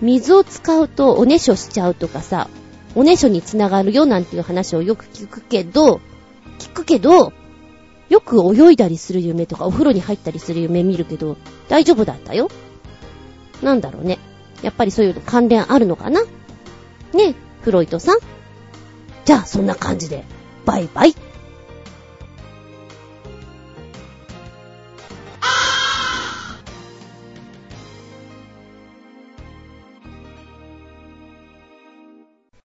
水を使うとおねしょしちゃうとかさ、おねしょにつながるよなんていう話をよく聞くけど、聞くけど、よく泳いだりする夢とかお風呂に入ったりする夢見るけど大丈夫だったよ。なんだろうね、やっぱりそういうの関連あるのかなね、フロイトさん。じゃあそんな感じでバイバイ。